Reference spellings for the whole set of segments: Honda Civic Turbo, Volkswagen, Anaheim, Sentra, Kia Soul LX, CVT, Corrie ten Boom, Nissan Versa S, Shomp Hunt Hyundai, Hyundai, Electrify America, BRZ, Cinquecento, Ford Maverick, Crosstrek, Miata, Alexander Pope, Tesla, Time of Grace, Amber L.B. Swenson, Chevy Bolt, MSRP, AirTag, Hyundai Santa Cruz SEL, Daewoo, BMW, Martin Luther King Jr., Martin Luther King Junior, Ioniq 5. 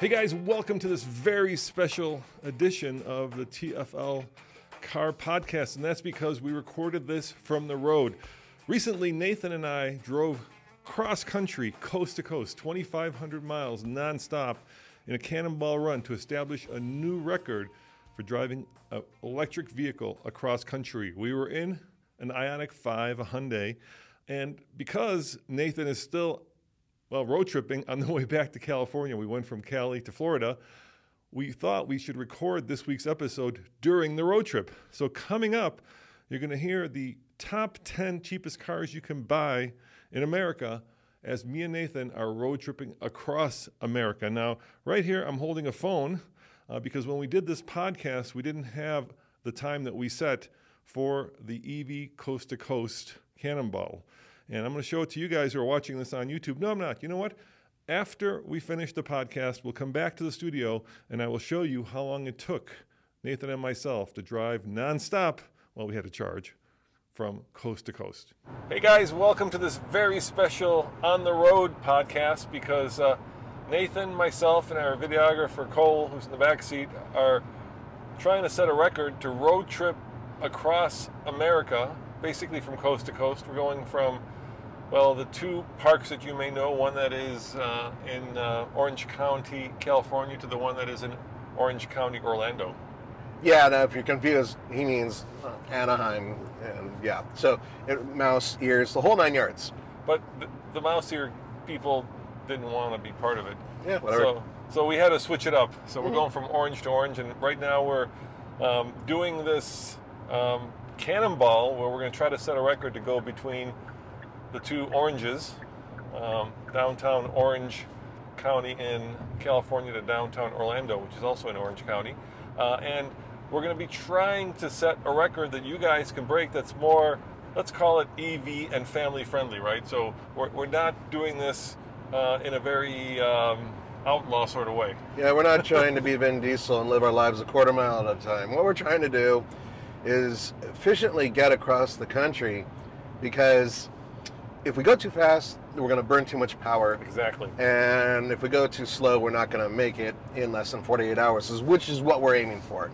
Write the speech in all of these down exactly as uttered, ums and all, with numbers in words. Hey guys, welcome to this very special edition of the T F L Car Podcast, and that's because we recorded this from the road. Recently, Nathan and I drove cross-country, coast to coast, twenty-five hundred miles nonstop in a cannonball run to establish a new record for driving an electric vehicle across country. We were in an Ioniq five, a Hyundai, and because Nathan is still Well, road tripping on the way back to California. We went from Cali to Florida. We thought we should record this week's episode during the road trip. So coming up, you're going to hear the top ten cheapest cars you can buy in America as me and Nathan are road tripping across America. Now, right here, I'm holding a phone uh, because when we did this podcast, we didn't have the time that we set for the E V coast-to-coast cannonball. And I'm going to show it to you guys who are watching this on YouTube. No, I'm not. You know what? After we finish the podcast, we'll come back to the studio, and I will show you how long it took Nathan and myself to drive nonstop while we had to charge from coast to coast. Hey, guys. Welcome to this very special On the Road podcast because uh, Nathan, myself, and our videographer, Cole, who's in the back seat, are trying to set a record to road trip across America, basically from coast to coast. We're going from, well, the two parks that you may know, one that is uh, in uh, Orange County, California, to the one that is in Orange County, Orlando. Yeah, now if you're confused, he means Anaheim, and yeah, so it, mouse ears, the whole nine yards. But the, the mouse ear people didn't want to be part of it. Yeah, whatever. So, so we had to switch it up. So we're mm-hmm. going from orange to orange, and right now we're um, doing this um, cannonball where we're going to try to set a record to go between the two oranges, um, downtown Orange County in California to downtown Orlando, which is also in Orange County, uh, and we're going to be trying to set a record that you guys can break that's more, let's call it E V and family friendly, right? So we're, we're not doing this uh, in a very um, outlaw sort of way. Yeah, we're not trying to be Vin Diesel and live our lives a quarter mile at a time. What we're trying to do is efficiently get across the country, because if we go too fast, we're going to burn too much power. Exactly. And if we go too slow, we're not going to make it in less than forty-eight hours, which is what we're aiming for.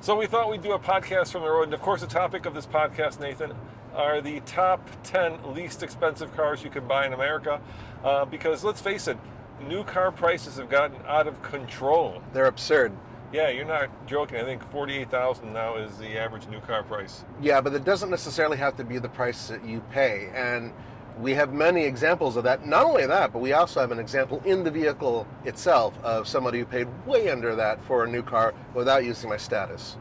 So we thought we'd do a podcast from the road. And of course, the topic of this podcast, Nathan, are the top ten least expensive cars you can buy in America. Uh, because let's face it, new car prices have gotten out of control. They're absurd. Yeah, you're not joking. I think forty-eight thousand dollars now is the average new car price. Yeah, but it doesn't necessarily have to be the price that you pay. And we have many examples of that. Not only that, but we also have an example in the vehicle itself of somebody who paid way under that for a new car without using my status.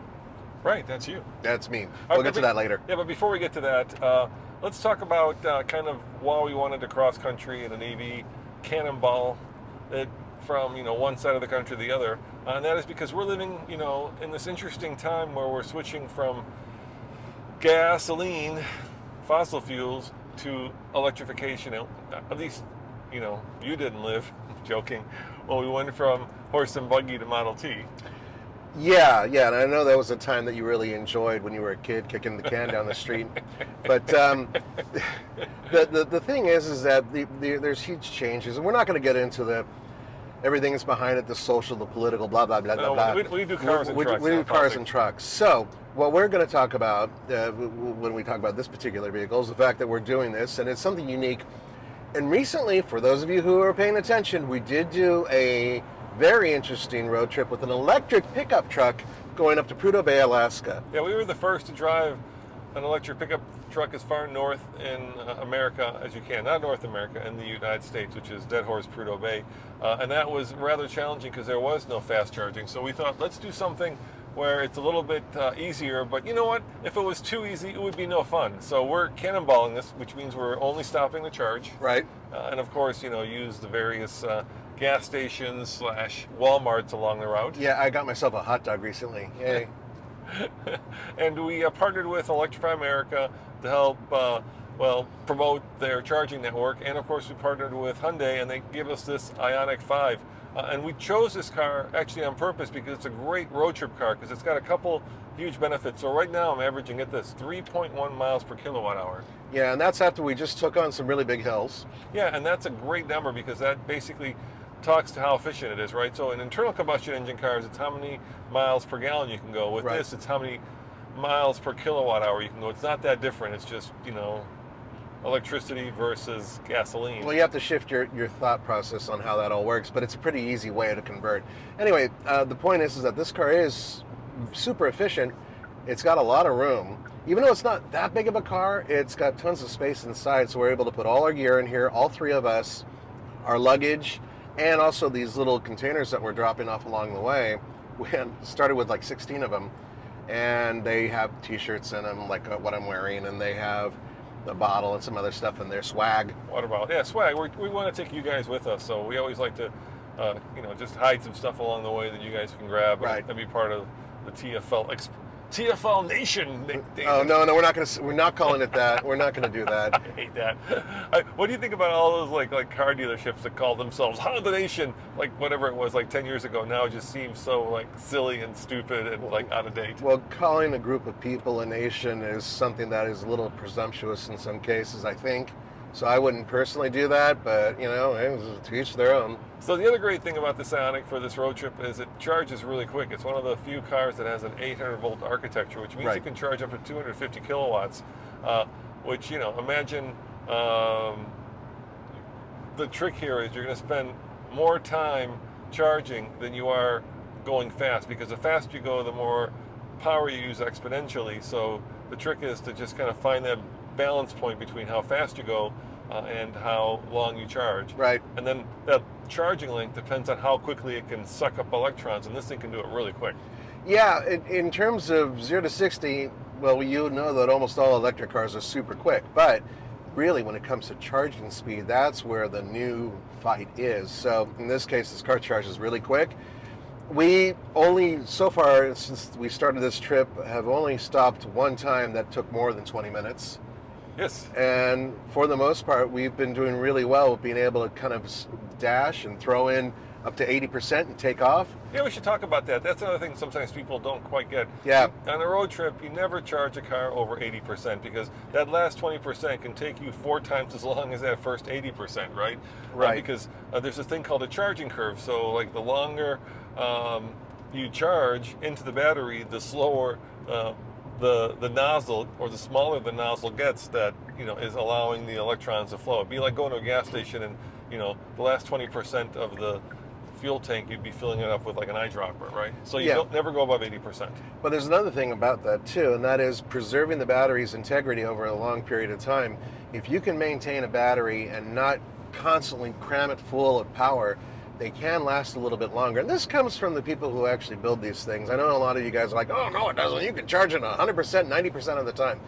Right, that's you. That's me. We'll right, get to be, that later. Yeah, but before we get to that, uh, let's talk about uh, kind of why we wanted to cross country in an E V cannonball that from, you know, one side of the country to the other, uh, and that is because we're living, you know, in this interesting time where we're switching from gasoline, fossil fuels, to electrification. At least, you know, you didn't live, I'm joking, well, we went from horse and buggy to Model T. Yeah, yeah, and I know that was a time that you really enjoyed when you were a kid kicking the can down the street. But um, the, the the thing is, is that the, the, there's huge changes, and we're not going to get into the everything is behind it, the social, the political, blah, blah, blah, no, blah, blah. We, we do cars and we, trucks. We do cars and trucks. So what we're going to talk about uh, when we talk about this particular vehicle is the fact that we're doing this, and it's something unique. And recently, for those of you who are paying attention, we did do a very interesting road trip with an electric pickup truck going up to Prudhoe Bay, Alaska. Yeah, we were the first to drive an electric pickup truck as far north in America as you can, not North America, in the United States, which is Dead Horse, Prudhoe Bay. Uh, and that was rather challenging because there was no fast charging. So we thought, let's do something where it's a little bit uh, easier, but you know what? If it was too easy, it would be no fun. So we're cannonballing this, which means we're only stopping to charge. Right. Uh, and of course, you know, use the various uh, gas stations slash Walmarts along the route. Yeah, I got myself a hot dog recently. Yay. And we uh, partnered with Electrify America to help, uh, well, promote their charging network. And of course, we partnered with Hyundai, and they give us this Ioniq five. Uh, and we chose this car actually on purpose because it's a great road trip car because it's got a couple huge benefits. So right now I'm averaging at this three point one miles per kilowatt hour. Yeah, and that's after we just took on some really big hills. Yeah, and that's a great number because that basically talks to how efficient it is, right? So in internal combustion engine cars, it's how many miles per gallon you can go. With right. this, it's how many miles per kilowatt hour you can go. It's not that different. It's just, you know, electricity versus gasoline. Well, you have to shift your, your thought process on how that all works, but it's a pretty easy way to convert. Anyway, uh, the point is, is that this car is super efficient. It's got a lot of room. Even though it's not that big of a car, it's got tons of space inside, so we're able to put all our gear in here, all three of us, our luggage, and also these little containers that we're dropping off along the way. We started with like sixteen of them, and they have t-shirts in them, like what I'm wearing, and they have a bottle and some other stuff in there, swag. Water bottle, yeah, swag. We're, we want to take you guys with us, so we always like to, uh, you know, just hide some stuff along the way that you guys can grab and, right. and be part of the T F L T F L Nation. They, they, oh no, no, we're not going to. We're not calling it that. We're not going to do that. I hate that. I, what do you think about all those like like car dealerships that call themselves Honda Nation? Like whatever it was, like ten years ago. Now it just seems so like silly and stupid and like out of date. Well, calling a group of people a nation is something that is a little presumptuous in some cases, I think. So I wouldn't personally do that, but you know, to each their own. So the other great thing about the Ioniq for this road trip is it charges really quick. It's one of the few cars that has an eight hundred volt architecture, which means right. it can charge up to two hundred fifty kilowatts, uh, which, you know, imagine um, the trick here is you're going to spend more time charging than you are going fast, because the faster you go, the more power you use exponentially. So the trick is to just kind of find that balance point between how fast you go uh, and how long you charge. Right. And then that charging length depends on how quickly it can suck up electrons, and this thing can do it really quick. Yeah, in, in terms of zero to sixty, well, you know that almost all electric cars are super quick, but really when it comes to charging speed, that's where the new fight is. So in this case, this car charges really quick. We only, so far since we started this trip, have only stopped one time that took more than twenty minutes. Yes. And for the most part, we've been doing really well with being able to kind of dash and throw in up to eighty percent and take off. Yeah, we should talk about that. That's another thing sometimes people don't quite get. Yeah. On a road trip, you never charge a car over eighty percent because that last twenty percent can take you four times as long as that first eighty percent, right? Right. Uh, because uh, there's this thing called a charging curve. So, like, the longer um, you charge into the battery, the slower... Uh, the the nozzle, or the smaller the nozzle gets, that, you know, is allowing the electrons to flow. It'd be like going to a gas station and, you know, the last twenty percent of the fuel tank, you'd be filling it up with like an eyedropper, right? So you yeah. don't never go above eighty percent. But there's another thing about that too, and that is preserving the battery's integrity over a long period of time. If you can maintain a battery and not constantly cram it full of power, they can last a little bit longer. And this comes from the people who actually build these things. I know a lot of you guys are like, oh, no, it doesn't. You can charge it one hundred percent, ninety percent of the time.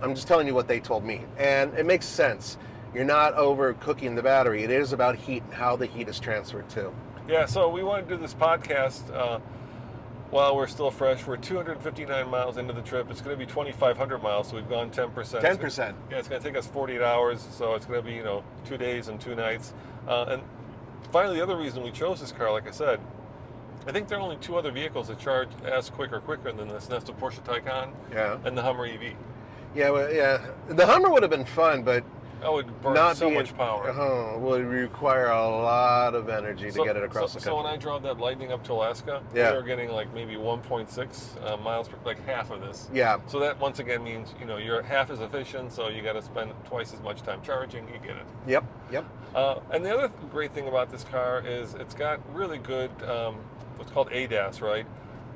I'm just telling you what they told me. And it makes sense. You're not overcooking the battery. It is about heat and how the heat is transferred to. Yeah, so we want to do this podcast uh, while we're still fresh. We're two hundred fifty-nine miles into the trip. It's going to be twenty-five hundred miles, so we've gone ten percent. ten percent. It's gonna, yeah, it's going to take us forty-eight hours, so it's going to be, you know, two days and two nights. Uh, and finally, the other reason we chose this car, like I said, I think there are only two other vehicles that charge as quick or quicker than this, and that's the Porsche Taycan yeah. and the Hummer E V. Yeah, well, yeah. The Hummer would have been fun, but That would burn not so much power. Uh-huh. Well, it would require a lot of energy so, to get it across so, the country. So when I drove that Lightning up to Alaska, yeah. we were getting like maybe one point six uh, miles per, like half of this. Yeah. So that once again means, you know, you're half as efficient, so you got to spend twice as much time charging. You get it. Yep, yep. Uh, and the other th- great thing about this car is it's got really good, um, what's called A D A S, right?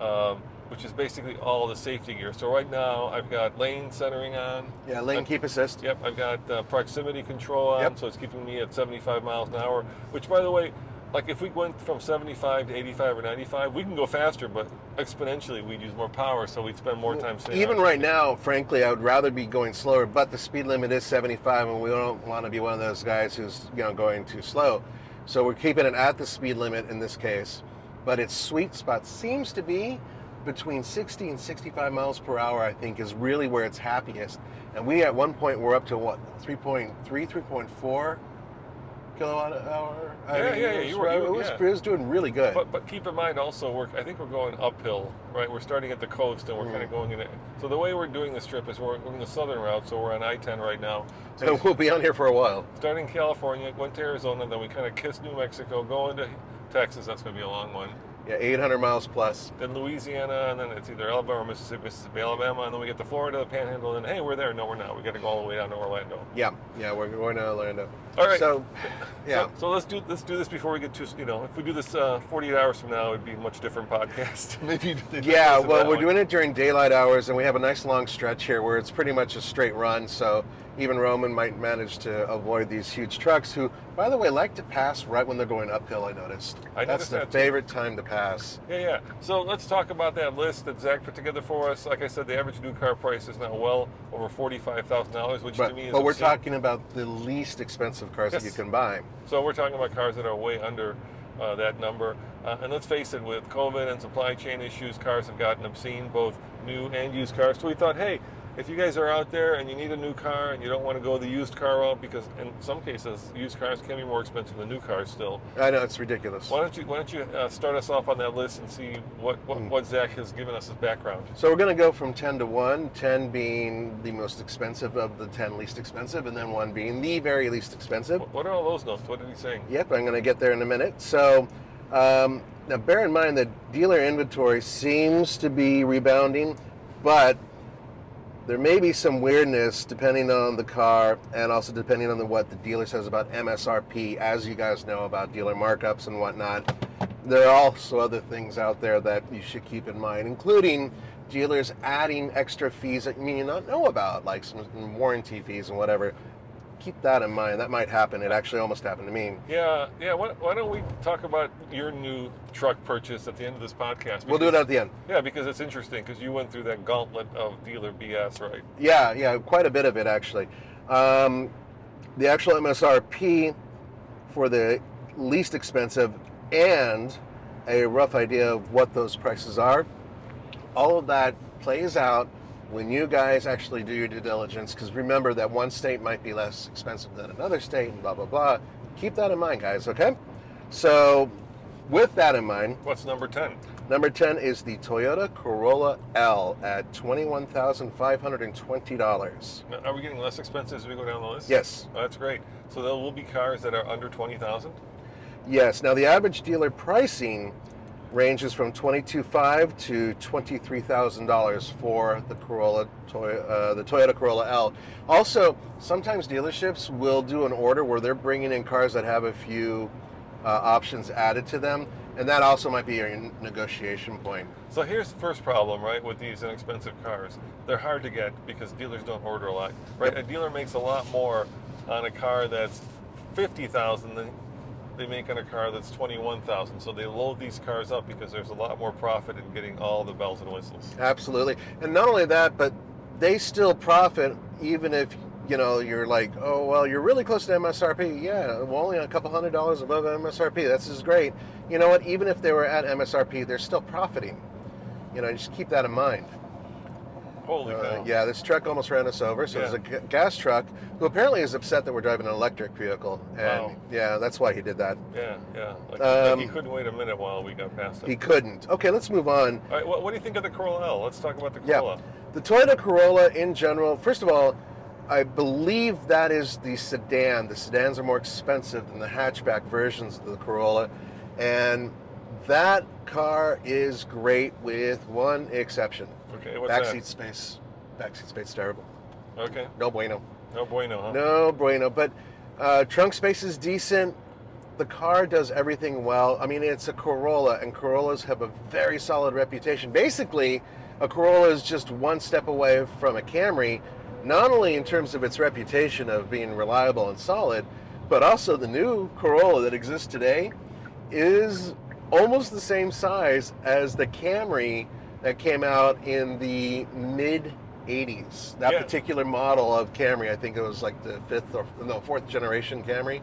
Um, which is basically all the safety gear. So right now I've got lane centering on. Yeah, lane I've, keep assist. Yep, I've got uh, proximity control on, yep. so it's keeping me at seventy-five miles an hour, which by the way, like if we went from seventy-five to eighty-five or ninety-five, we can go faster, but exponentially we'd use more power, so we'd spend more time staying. Even right now, frankly, I would rather be going slower, but the speed limit is seventy-five and we don't want to be one of those guys who's, you know, going too slow. So we're keeping it at the speed limit in this case, but its sweet spot seems to be between sixty and sixty-five miles per hour, I think, is really where it's happiest. And we, at one point, were up to, what, three point three, three point four kilowatt hour? Yeah, I mean, yeah, yeah. It was, you were, you, it was, yeah. It was doing really good. But, but keep in mind, also, we're, I think we're going uphill, right? We're starting at the coast, and we're mm. kind of going in. So the way we're doing this trip is we're, we're in the southern route, so we're on I ten right now. So we'll be on here for a while. Starting California, went to Arizona, then we kind of kissed New Mexico, going to Texas. That's going to be a long one. Yeah, eight hundred miles plus. Then Louisiana, and then it's either Alabama or Mississippi, Mississippi, Alabama, and then we get to Florida, the Panhandle, and hey, we're there. No, we're not. We got to go all the way down to Orlando. Yeah, yeah, we're going to Orlando. All right. So, yeah. So, so let's do let's do this before we get too. You know, if we do this uh, forty-eight hours from now, it'd be a much different podcast. Maybe. Yeah. Well, we're doing it during daylight hours, and we have a nice long stretch here where it's pretty much a straight run. So even Roman might manage to avoid these huge trucks, who, by the way, like to pass right when they're going uphill. I noticed. I That's noticed their that favorite time to pass. Yeah, yeah. So let's talk about that list that Zach put together for us. Like I said, the average new car price is now well over forty-five thousand dollars, which but, to me is. But we're talking about the least expensive cars yes. that you can buy. So we're talking about cars that are way under uh, that number. Uh, and let's face it, with COVID and supply chain issues, cars have gotten obscene, both new and used cars. So we thought, hey, if you guys are out there and you need a new car and you don't want to go the used car route, because in some cases used cars can be more expensive than new cars still. I know, it's ridiculous. Why don't you why don't you uh, start us off on that list and see what, what, mm. what Zach has given us as background? So we're going to go from ten to one, ten being the most expensive of the ten least expensive, and then one being the very least expensive. What are all those notes? What did he say? Yep, I'm going to get there in a minute. So um, now bear in mind that dealer inventory seems to be rebounding, but there may be some weirdness depending on the car and also depending on the, what the dealer says about M S R P, as you guys know about dealer markups and whatnot. There are also other things out there that you should keep in mind, including dealers adding extra fees that you may not know about, like some warranty fees and whatever. Keep that in mind. That might happen. It actually almost happened to me. Yeah, yeah. Why, why don't we talk about your new truck purchase at the end of this podcast? Because, we'll do it at the end. Yeah, because it's interesting because you went through that gauntlet of dealer B S, right? Yeah, yeah, quite a bit of it actually. Um, the actual M S R P for the least expensive and a rough idea of what those prices are. All of that plays out when you guys actually do your due diligence, because remember that one state might be less expensive than another state, and blah, blah, blah. Keep that in mind, guys, okay? So with that in mind. What's number ten? Number ten is the Toyota Corolla L at twenty-one thousand five hundred twenty dollars. Now, are we getting less expensive as we go down the list? Yes. Oh, that's great. So there will be cars that are under twenty thousand dollars? Yes. Now the average dealer pricing ranges from twenty-two thousand five hundred dollars to twenty-three thousand dollars for the Corolla, uh, the Toyota Corolla L. Also, sometimes dealerships will do an order where they're bringing in cars that have a few uh, options added to them, and that also might be a negotiation point. So here's the first problem, right, with these inexpensive cars. They're hard to get because dealers don't order a lot, right? Yep. A dealer makes a lot more on a car that's fifty thousand dollars than they make on a car that's twenty-one thousand dollars. So they load these cars up because there's a lot more profit in getting all the bells and whistles. Absolutely. And not only that, but they still profit even if, you know, you're like, oh, well, you're really close to M S R P. Yeah, well, only a couple hundred dollars above M S R P. That's just great. You know what? Even if they were at M S R P, they're still profiting. You know, just keep that in mind. Holy uh, cow. Yeah, this truck almost ran us over. So yeah. There's a g- gas truck who apparently is upset that we're driving an electric vehicle. And wow. Yeah, that's why he did that. Yeah, yeah. Like, um, like he couldn't wait a minute while we got past him. He couldn't. Okay, let's move on. All right, what, what do you think of the Corolla L? Let's talk about the Corolla. Yeah. The Toyota Corolla in general, first of all, I believe that is the sedan. The sedans are more expensive than the hatchback versions of the Corolla. And that car is great with one exception. Okay, what's that? Backseat space. Backseat space is terrible. Okay. No bueno. No bueno, huh? No bueno. But uh, trunk space is decent. The car does everything well. I mean, it's a Corolla, and Corollas have a very solid reputation. Basically, a Corolla is just one step away from a Camry, not only in terms of its reputation of being reliable and solid, but also the new Corolla that exists today is almost the same size as the Camry that came out in the mid eighties. That yeah. particular model of Camry, I think it was like the fifth or no, fourth generation Camry.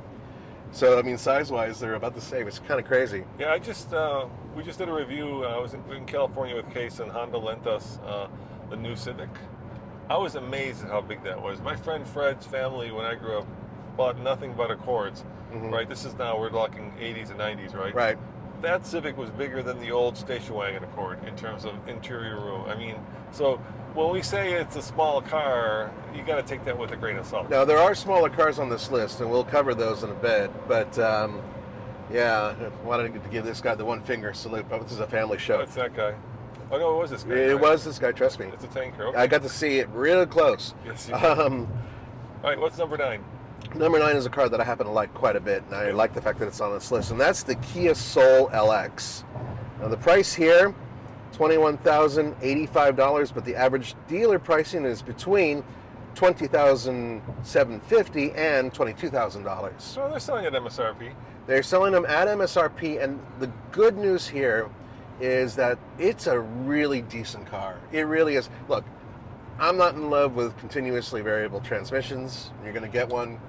So, I mean, size-wise, they're about the same. It's kind of crazy. Yeah, I just, uh, we just did a review. I was in, in California with Case, and Honda lent us uh, the new Civic. I was amazed at how big that was. My friend Fred's family, when I grew up, bought nothing but Accords, mm-hmm. right? This is now, we're talking eighties and nineties, right? Right. That Civic was bigger than the old station wagon Accord in terms of interior room. I mean, so when we say it's a small car, you got to take that with a grain of salt. Now, there are smaller cars on this list, and we'll cover those in a bit. But, um, yeah, I wanted to give this guy the one finger salute, but this is a family show. What's that guy? Oh, no, it was this guy. It right? was this guy, trust me. It's a tanker. Okay. I got to see it real close. Yes, you did. Um, All right, what's number nine? Number nine is a car that I happen to like quite a bit, and I like the fact that it's on this list, and that's the Kia Soul L X. Now, the price here, twenty-one thousand eighty-five dollars, but the average dealer pricing is between twenty thousand seven hundred fifty dollars and twenty-two thousand dollars. So they're selling at M S R P. They're selling them at M S R P, and the good news here is that it's a really decent car. It really is. Look, I'm not in love with continuously variable transmissions. You're going to get one.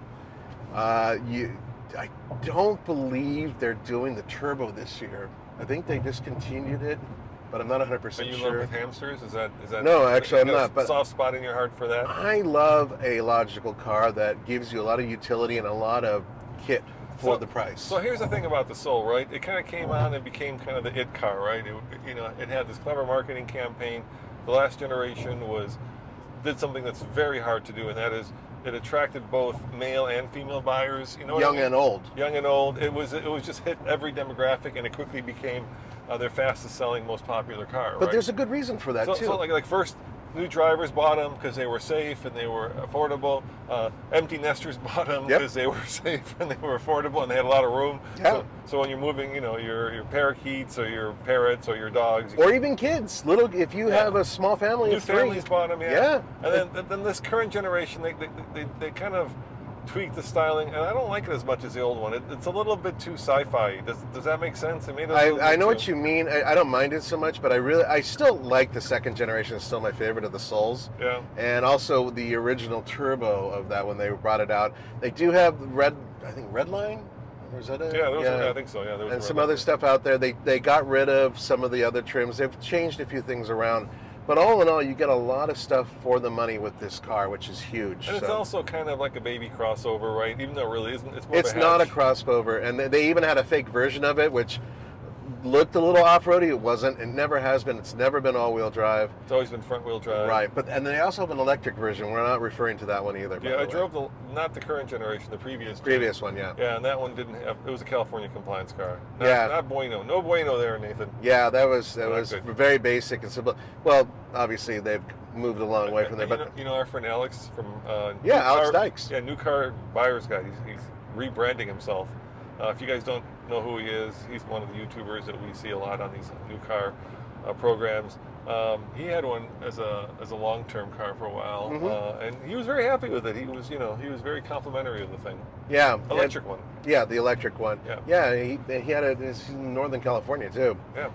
Uh, you, I don't believe they're doing the turbo this year. I think they discontinued it, but I'm not one hundred percent sure. Are you in love with hamsters? Is that is that no? Actually, I'm not. But soft spot in your heart for that. I love a logical car that gives you a lot of utility and a lot of kit for so, the price. So here's the thing about the Soul, right? It kind of came on and became kind of the it car, right? It, you know, it had this clever marketing campaign. The last generation was did something that's very hard to do, and that is it attracted both male and female buyers. You know, young I mean? and old. Young and old. It was it was just hit every demographic, and it quickly became uh, their fastest selling, most popular car. But right? there's a good reason for that so, too. So like like first, new drivers bought them because they were safe and they were affordable. Uh, empty nesters bought them because yep. they were safe and they were affordable and they had a lot of room. Yep. So, so when you're moving, you know, your your parakeets or your parrots or your dogs. You or can, even kids. Little, if you yeah. have a small family. New families bought them, yeah. yeah. And then, then this current generation, they, they, they, they kind of tweak the styling, and I don't like it as much as the old one. It, it's a little bit too sci-fi. Does does that make sense? It made it I I know too. what you mean. I, I don't mind it so much, but I really I still like the second generation. It's still my favorite of the Souls. Yeah. And also the original Turbo of that when they brought it out. They do have red. I think Redline. Was that it? Yeah, there was yeah. A, I think so. Yeah. There was and some other stuff out there. They they got rid of some of the other trims. They've changed a few things around. But all in all, you get a lot of stuff for the money with this car, which is huge. And so. It's also kind of like a baby crossover, right? Even though it really isn't. It's more It's of a not a crossover. And they even had a fake version of it, which looked a little off-roady. It wasn't. It never has been. It's never been all-wheel drive. It's always been front-wheel drive. Right. But and they also have an electric version. We're not referring to that one either. Yeah, I the drove the, not the current generation, the previous. Previous one, yeah. Yeah, and that one didn't have, it was a California compliance car. Not, yeah. Not bueno. No bueno there, Nathan. Yeah, that was, that was very basic and simple. Well, obviously, they've moved a long way from there. You know, but you know our friend Alex from... Uh, yeah, Alex car, Dykes. Yeah, New Car Buyer's Guide. He's, he's rebranding himself. Uh, if you guys don't know who he is, he's one of the YouTubers that we see a lot on these new car uh, programs. Um, he had one as a as a long-term car for a while, mm-hmm. uh, and he was very happy with it. He was, you know, he was very complimentary of the thing. Yeah, electric yeah, one. Yeah, the electric one. Yeah, yeah. He, he had it in Northern California too. Yeah.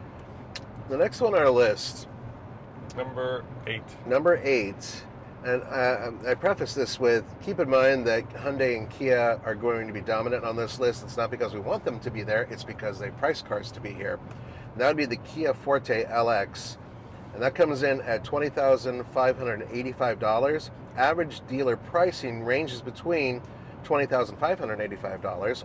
The next one on our list. Number eight. Number eight. And I, I preface this with, keep in mind that Hyundai and Kia are going to be dominant on this list. It's not because we want them to be there. It's because they price cars to be here. And that would be the Kia Forte L X. And that comes in at twenty thousand five hundred eighty-five dollars. Average dealer pricing ranges between twenty thousand five hundred eighty-five dollars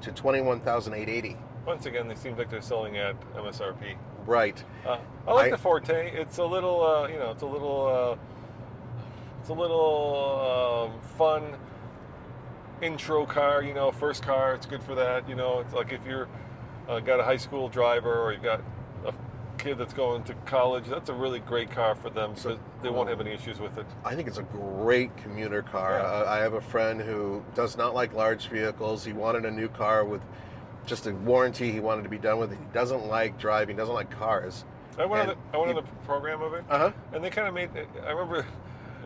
to twenty-one thousand eight hundred eighty dollars. Once again, they seem like they're selling at M S R P. Right. Uh, I like I, the Forte. It's a little, uh, you know, it's a little... Uh, It's a little um, fun intro car, you know, first car. It's good for that, you know. It's like if you're uh, got a high school driver or you've got a kid that's going to college, that's a really great car for them, so they won't have any issues with it. I think it's a great commuter car. Yeah. Uh, I have a friend who does not like large vehicles. He wanted a new car with just a warranty. He wanted to be done with it. He doesn't like driving. Doesn't like cars. I went and on the, I went he, on the program of it, uh-huh. and they kind of made. I remember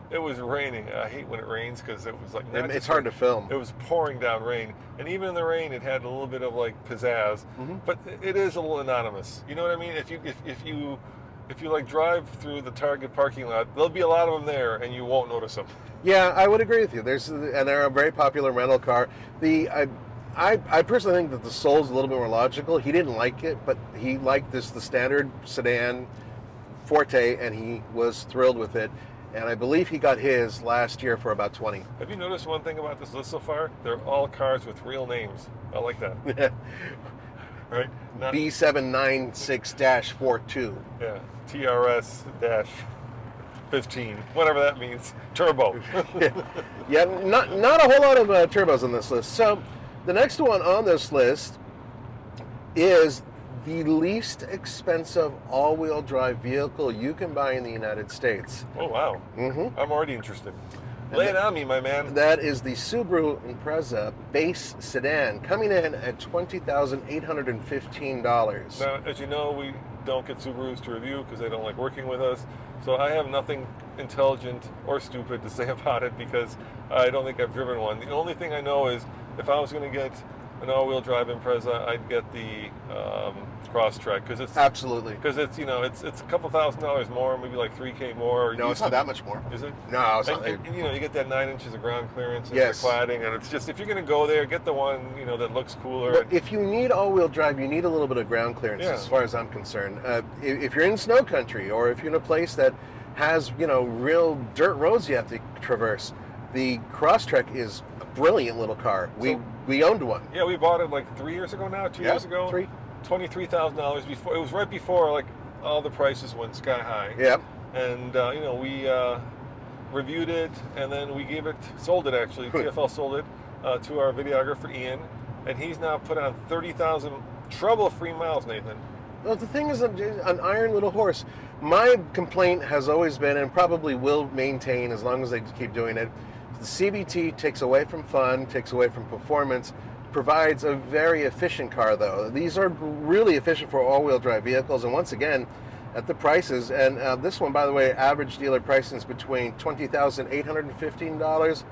it was raining. I hate when it rains because it was like it, it's hard to film. It was pouring down rain, and even in the rain, it had a little bit of like pizzazz. Mm-hmm. But it is a little anonymous. You know what I mean? If you if, if you if you like drive through the Target parking lot, there'll be a lot of them there, and you won't notice them. Yeah, I would agree with you. There's and they're a very popular rental car. The I, I, I personally think that the Soul's a little bit more logical. He didn't like it, but he liked this the standard sedan Forte, and he was thrilled with it. And I believe he got his last year for about twenty. Have you noticed one thing about this list so far? They're all cars with real names. I like that. Right? Not... B seven ninety-six dash forty-two. Yeah. T R S dash fifteen, whatever that means. Turbo. yeah. yeah, not not a whole lot of uh, turbos on this list. So... the next one on this list is the least expensive all-wheel drive vehicle you can buy in the United States. Oh, wow. Mm-hmm. I'm already interested. And Lay it on me, my man. That is the Subaru Impreza base sedan, coming in at twenty thousand eight hundred fifteen dollars. Now, as you know, we don't get Subarus to review because they don't like working with us, so I have nothing intelligent or stupid to say about it because I don't think I've driven one. The only thing I know is if I was going to get an all-wheel drive Impreza, I'd get the um, Crosstrek because it's absolutely because it's you know it's it's a couple thousand dollars more, maybe like three k more. No, it's not that much more. Is it? No, it's not. And, you know, you get that nine inches of ground clearance and yes. the cladding, and it's just if you're going to go there, get the one you know that looks cooler. But if you need all-wheel drive, you need a little bit of ground clearance, yeah. as far as I'm concerned. Uh, if you're in snow country or if you're in a place that has you know real dirt roads you have to traverse, the Crosstrek is. Brilliant little car. We so, we owned one. Yeah, we bought it like three years ago now, two yeah, years ago. Three. Twenty-three thousand dollars before. It was right before like all the prices went sky high. Yeah. And uh, you know we uh, reviewed it and then we gave it, sold it actually. T F L sold it uh, to our videographer Ian, and he's now put on thirty thousand trouble-free miles, Nathan. Well, the thing is, an iron little horse. My complaint has always been, and probably will maintain as long as they keep doing it. The C V T takes away from fun, takes away from performance, provides a very efficient car, though. These are really efficient for all-wheel drive vehicles, and once again, at the prices, and uh, this one, by the way, average dealer pricing is between twenty thousand eight hundred fifteen dollars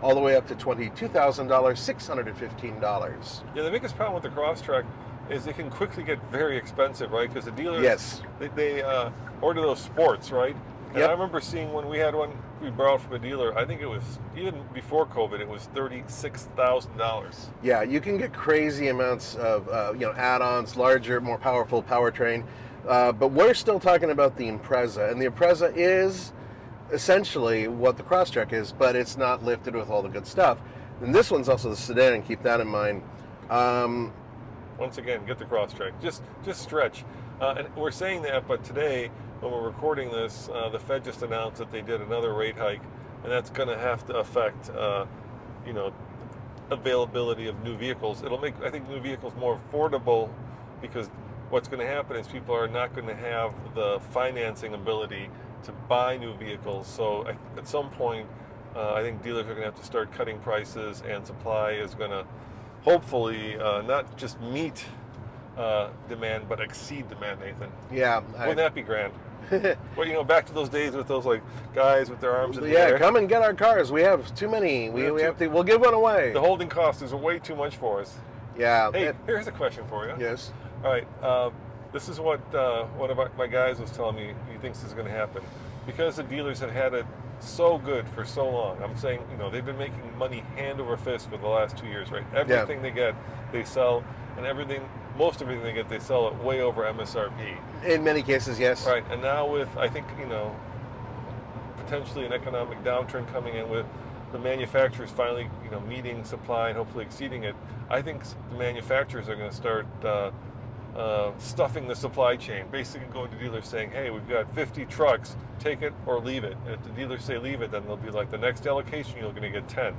all the way up to twenty-two thousand six hundred fifteen dollars. Yeah, the biggest problem with the Crosstrek is it can quickly get very expensive, right? Because the dealers, yes. they, they uh, order those sports, right? And yep. I remember seeing when we had one we borrowed from a dealer, I think it was, even before COVID, it was thirty-six thousand dollars. Yeah, you can get crazy amounts of, uh, you know, add-ons, larger, more powerful powertrain. Uh, but we're still talking about the Impreza. And the Impreza is essentially what the Crosstrek is, but it's not lifted with all the good stuff. And this one's also the sedan, and keep that in mind. Um, Once again, get the Crosstrek. Just, just stretch. Uh, and we're saying that, but today... when we're recording this, uh, the Fed just announced that they did another rate hike, and that's going to have to affect, uh, you know, availability of new vehicles. It'll make, I think, new vehicles more affordable because what's going to happen is people are not going to have the financing ability to buy new vehicles. So I, at some point, uh, I think dealers are going to have to start cutting prices, and supply is going to hopefully uh, not just meet uh, demand but exceed demand, Nathan. Yeah. I... Wouldn't that be grand? Well, you know, back to those days with those like guys with their arms in yeah, the air. Yeah, come and get our cars. We have too many. We we have, we have to. We'll give one away. The holding cost is way too much for us. Yeah. Hey, it, here's a question for you. Yes. All right. Uh, this is what uh, one of my guys was telling me he thinks is going to happen because the dealers have had it so good for so long. I'm saying, you know, they've been making money hand over fist for the last two years, right? Everything yeah. they get, they sell, and everything. Most everything they get, they sell it way over M S R P. In many cases, yes. Right, and now with, I think, you know, potentially an economic downturn coming in with the manufacturers finally, you know, meeting supply and hopefully exceeding it, I think the manufacturers are going to start uh, uh, stuffing the supply chain, basically going to dealers saying, hey, we've got fifty trucks, take it or leave it. And if the dealers say leave it, then they'll be like, the next allocation, you're going to get ten.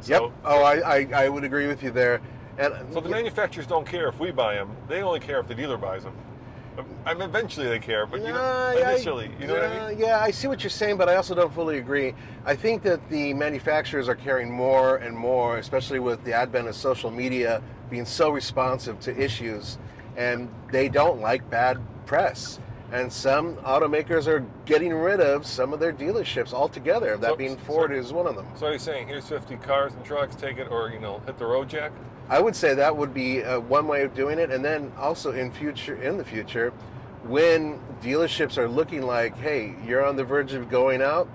So, yep. Oh, I, I, I would agree with you there. And so the yeah. manufacturers don't care if we buy them. They only care if the dealer buys them. I mean, eventually they care, but you uh, know, initially, I, you know yeah, what I mean? Yeah, I see what you're saying, but I also don't fully agree. I think that the manufacturers are caring more and more, especially with the advent of social media being so responsive to issues, and they don't like bad press. And some automakers are getting rid of some of their dealerships altogether, that so, being Ford so, is one of them. So are you saying, here's fifty cars and trucks, take it or, you know, hit the road, Jack? I would say that would be uh, one way of doing it. And then also in future, in the future, when dealerships are looking like, hey, you're on the verge of going out,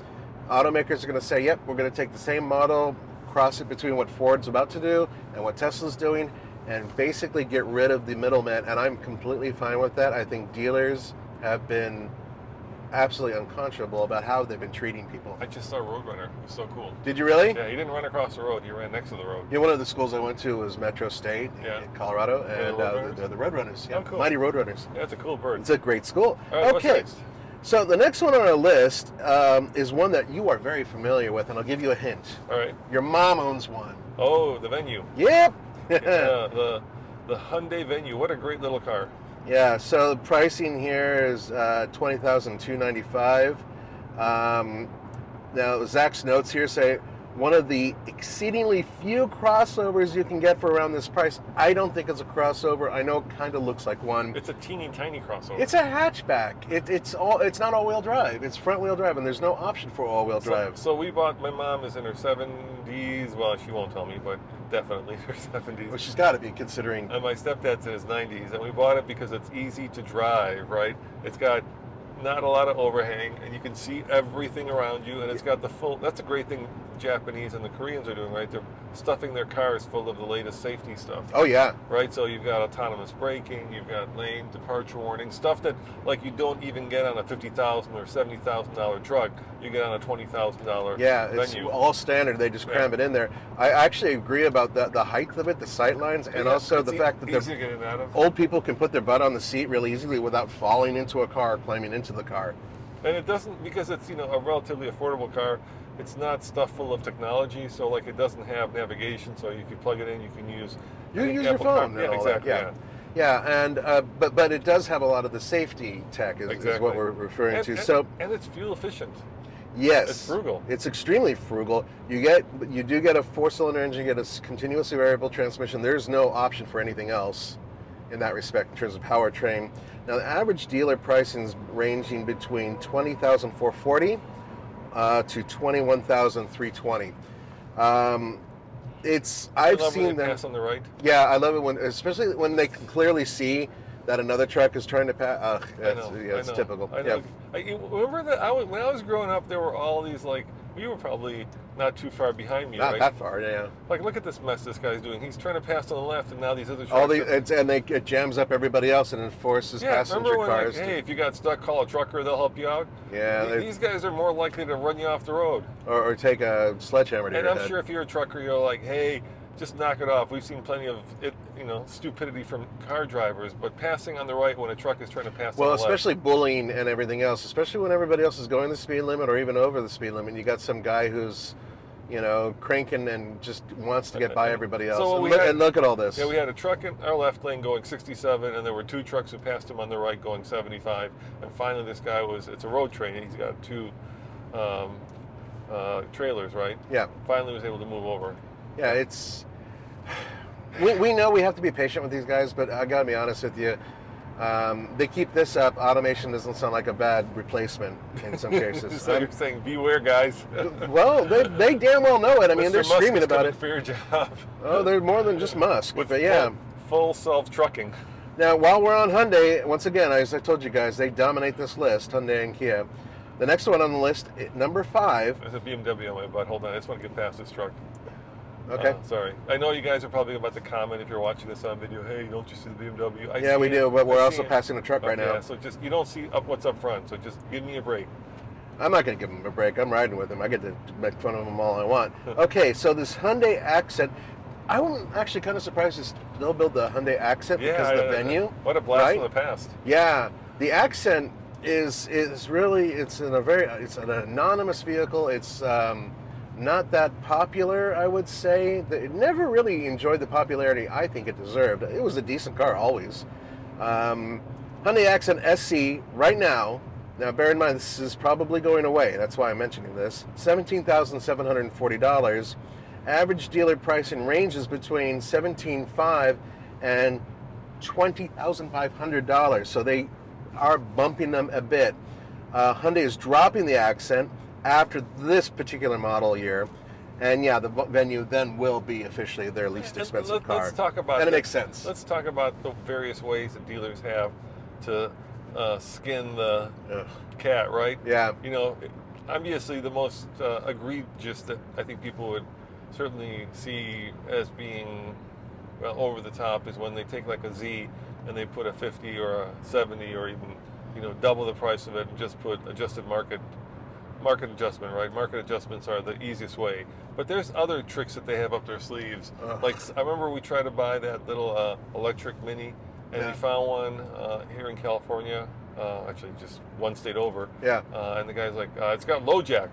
automakers are going to say, yep, we're going to take the same model, cross it between what Ford's about to do and what Tesla's doing, and basically get rid of the middleman. And I'm completely fine with that. I think dealers have been absolutely unconscionable about how they've been treating people. I just saw Roadrunner. It was so cool. Did you really? Yeah, he didn't run across the road. He ran next to the road. Yeah, one of the schools I went to was Metro State yeah. in Colorado, and uh, they're the Roadrunners. Yeah, oh, cool. Mighty Roadrunners. Yeah, that's a cool bird. It's a great school. All right, okay, what's next? So the next one on our list um, is one that you are very familiar with, and I'll give you a hint. All right. Your mom owns one. Oh, the Venue. Yep. yeah, the, the Hyundai Venue. What a great little car. Yeah, so the pricing here is uh, twenty thousand two hundred ninety-five dollars. Um, now, Zach's notes here say, one of the exceedingly few crossovers you can get for around this price. I don't think it's a crossover. I know it kind of looks like one. It's a teeny tiny crossover. It's a hatchback. It, it's all. It's not all-wheel drive. It's front-wheel drive, and there's no option for all-wheel so, drive. So we bought, my mom is in her seventies. Well, she won't tell me, but definitely her seventies. Well, she's got to be, considering. And my stepdad's in his nineties, and we bought it because it's easy to drive, right? It's got not a lot of overhang, and you can see everything around you, and it's got the full, that's a great thing Japanese and the Koreans are doing, right? They're stuffing their cars full of the latest safety stuff. Oh, yeah. Right? So you've got autonomous braking, you've got lane departure warning, stuff that, like, you don't even get on a fifty thousand dollars or seventy thousand dollars truck. You get on a twenty thousand dollars yeah, Venue. It's all standard. They just cram yeah. it in there. I actually agree about the, the height of it, the sight lines, and yeah, also the e- fact that the old people can put their butt on the seat really easily without falling into a car or climbing into the car. And it doesn't, because it's, you know, a relatively affordable car, it's not stuff full of technology, so like it doesn't have navigation, so if you plug it in, you can use you can use Apple your phone. Yeah, exactly. Yeah, yeah. yeah and uh, but but it does have a lot of the safety tech, is, exactly. is what we're referring and, to. And, so and it's fuel efficient. Yes, it's frugal. It's extremely frugal. You get you do get a four-cylinder engine, you get a continuously variable transmission. There's no option for anything else in that respect in terms of powertrain. Now the average dealer pricing is ranging between twenty thousand four forty. Uh, to twenty-one thousand three hundred twenty dollars. Um, it's I've I love seen when they them, pass on the right. Yeah, I love it when, especially when they can clearly see that another truck is trying to pass. Uh, that's, I know, yeah, it's I know. typical. I know. Yeah. I, remember that I was, when I was growing up, there were all these like you were probably not too far behind me. Not right? that far, yeah. Like look at this mess this guy's doing. He's trying to pass on the left, and now these other trucks. All the it's, and they it jams up everybody else and enforces yeah, passenger remember when, cars. Like, hey, to, if you got stuck, call a trucker. They'll help you out. Yeah, they, these guys are more likely to run you off the road or, or take a sledgehammer. To and your I'm head. sure if you're a trucker, you're like, hey, just knock it off. We've seen plenty of it, you know, stupidity from car drivers, but passing on the right when a truck is trying to pass well, on the left. Well, especially bullying and everything else, especially when everybody else is going the speed limit or even over the speed limit. You got some guy who's, you know, cranking and just wants to get by everybody else. So and, we look, had, and look at all this. Yeah, we had a truck in our left lane going sixty-seven, and there were two trucks who passed him on the right going seventy-five. And finally this guy was, it's a road train, and he's got two um, uh, trailers, right? Yeah. Finally was able to move over. Yeah, it's... We, we know we have to be patient with these guys, but I gotta be honest with you. Um, they keep this up. Automation doesn't sound like a bad replacement in some cases. So um, you're saying beware, guys. Well, they, they damn well know it. I mean, Mister they're Musk screaming about it. For your job. Oh, they're more than just Musk. With but yeah, full, full self-trucking. Now, while we're on Hyundai, once again, as I told you guys, they dominate this list. Hyundai and Kia. The next one on the list, number five. There's a B M W on my butt. Hold on, I just want to get past this truck. Okay. Uh, sorry. I know you guys are probably about to comment if you're watching this on video. Hey, don't you see the B M W? I yeah, see we do, it. but we're I also passing the truck okay, right now. Yeah, so just you don't see up what's up front. So just give me a break. I'm not going to give him a break. I'm riding with him. I get to make fun of him all I want. Okay, so this Hyundai Accent. I'm actually kind of surprised they'll build the Hyundai Accent yeah, because of the uh, venue. What a blast right? from the past. Yeah. The Accent is is really, it's in a very, it's an anonymous vehicle. It's um, not that popular, I would say. It never really enjoyed the popularity I think it deserved. It was a decent car always. Um, Hyundai Accent S C right now, now bear in mind this is probably going away. That's why I'm mentioning this. seventeen thousand seven hundred forty dollars. Average dealer pricing ranges between seventeen thousand five hundred dollars and twenty thousand five hundred dollars, so they are bumping them a bit. Uh, Hyundai is dropping the Accent after this particular model year, and yeah, the Venue then will be officially their least and expensive let, car. Let's talk about and it the, makes sense. Let's talk about the various ways that dealers have to uh, skin the Ugh. cat, right? Yeah. You know, obviously the most uh, egregious that I think people would certainly see as being well over the top is when they take like a Z and they put a fifty or a seventy or even you know double the price of it and just put adjusted market market adjustment right market adjustments are the easiest way, but there's other tricks that they have up their sleeves. Ugh. Like I remember we tried to buy that little uh, electric Mini and yeah. we found one uh, here in California, uh, actually just one state over, yeah uh, and the guy's like uh, it's got low jack.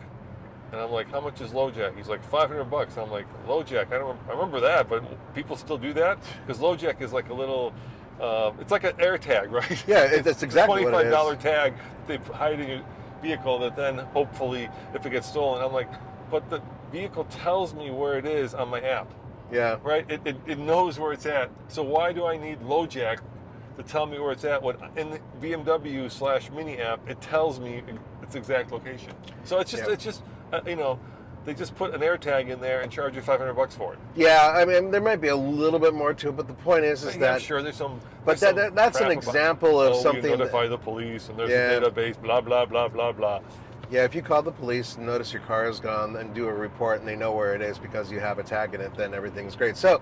And I'm like, how much is low jack? He's like, five hundred bucks. I'm like, low jack? I don't. I remember that, but people still do that? Because low jack is like a little, uh, it's like an air tag, right? Yeah, it, that's exactly what it is. A twenty-five dollars tag they hide in your vehicle that then hopefully, if it gets stolen, I'm like, but the vehicle tells me where it is on my app. Yeah. Right? It, it, it knows where it's at. So why do I need low jack to tell me where it's at? When in the B M W slash Mini app, it tells me its exact location. So it's just, yeah. it's just... Uh, you know, they just put an AirTag in there and charge you five hundred bucks for it. Yeah, I mean, there might be a little bit more to it, but the point is, is that I'm sure there's some. But there's that, some that, that's an example about, of oh, something. You notify that, the police, and there's yeah. a database, blah blah blah blah blah. Yeah, if you call the police and notice your car is gone, and do a report, and they know where it is because you have a tag in it, then everything's great. So,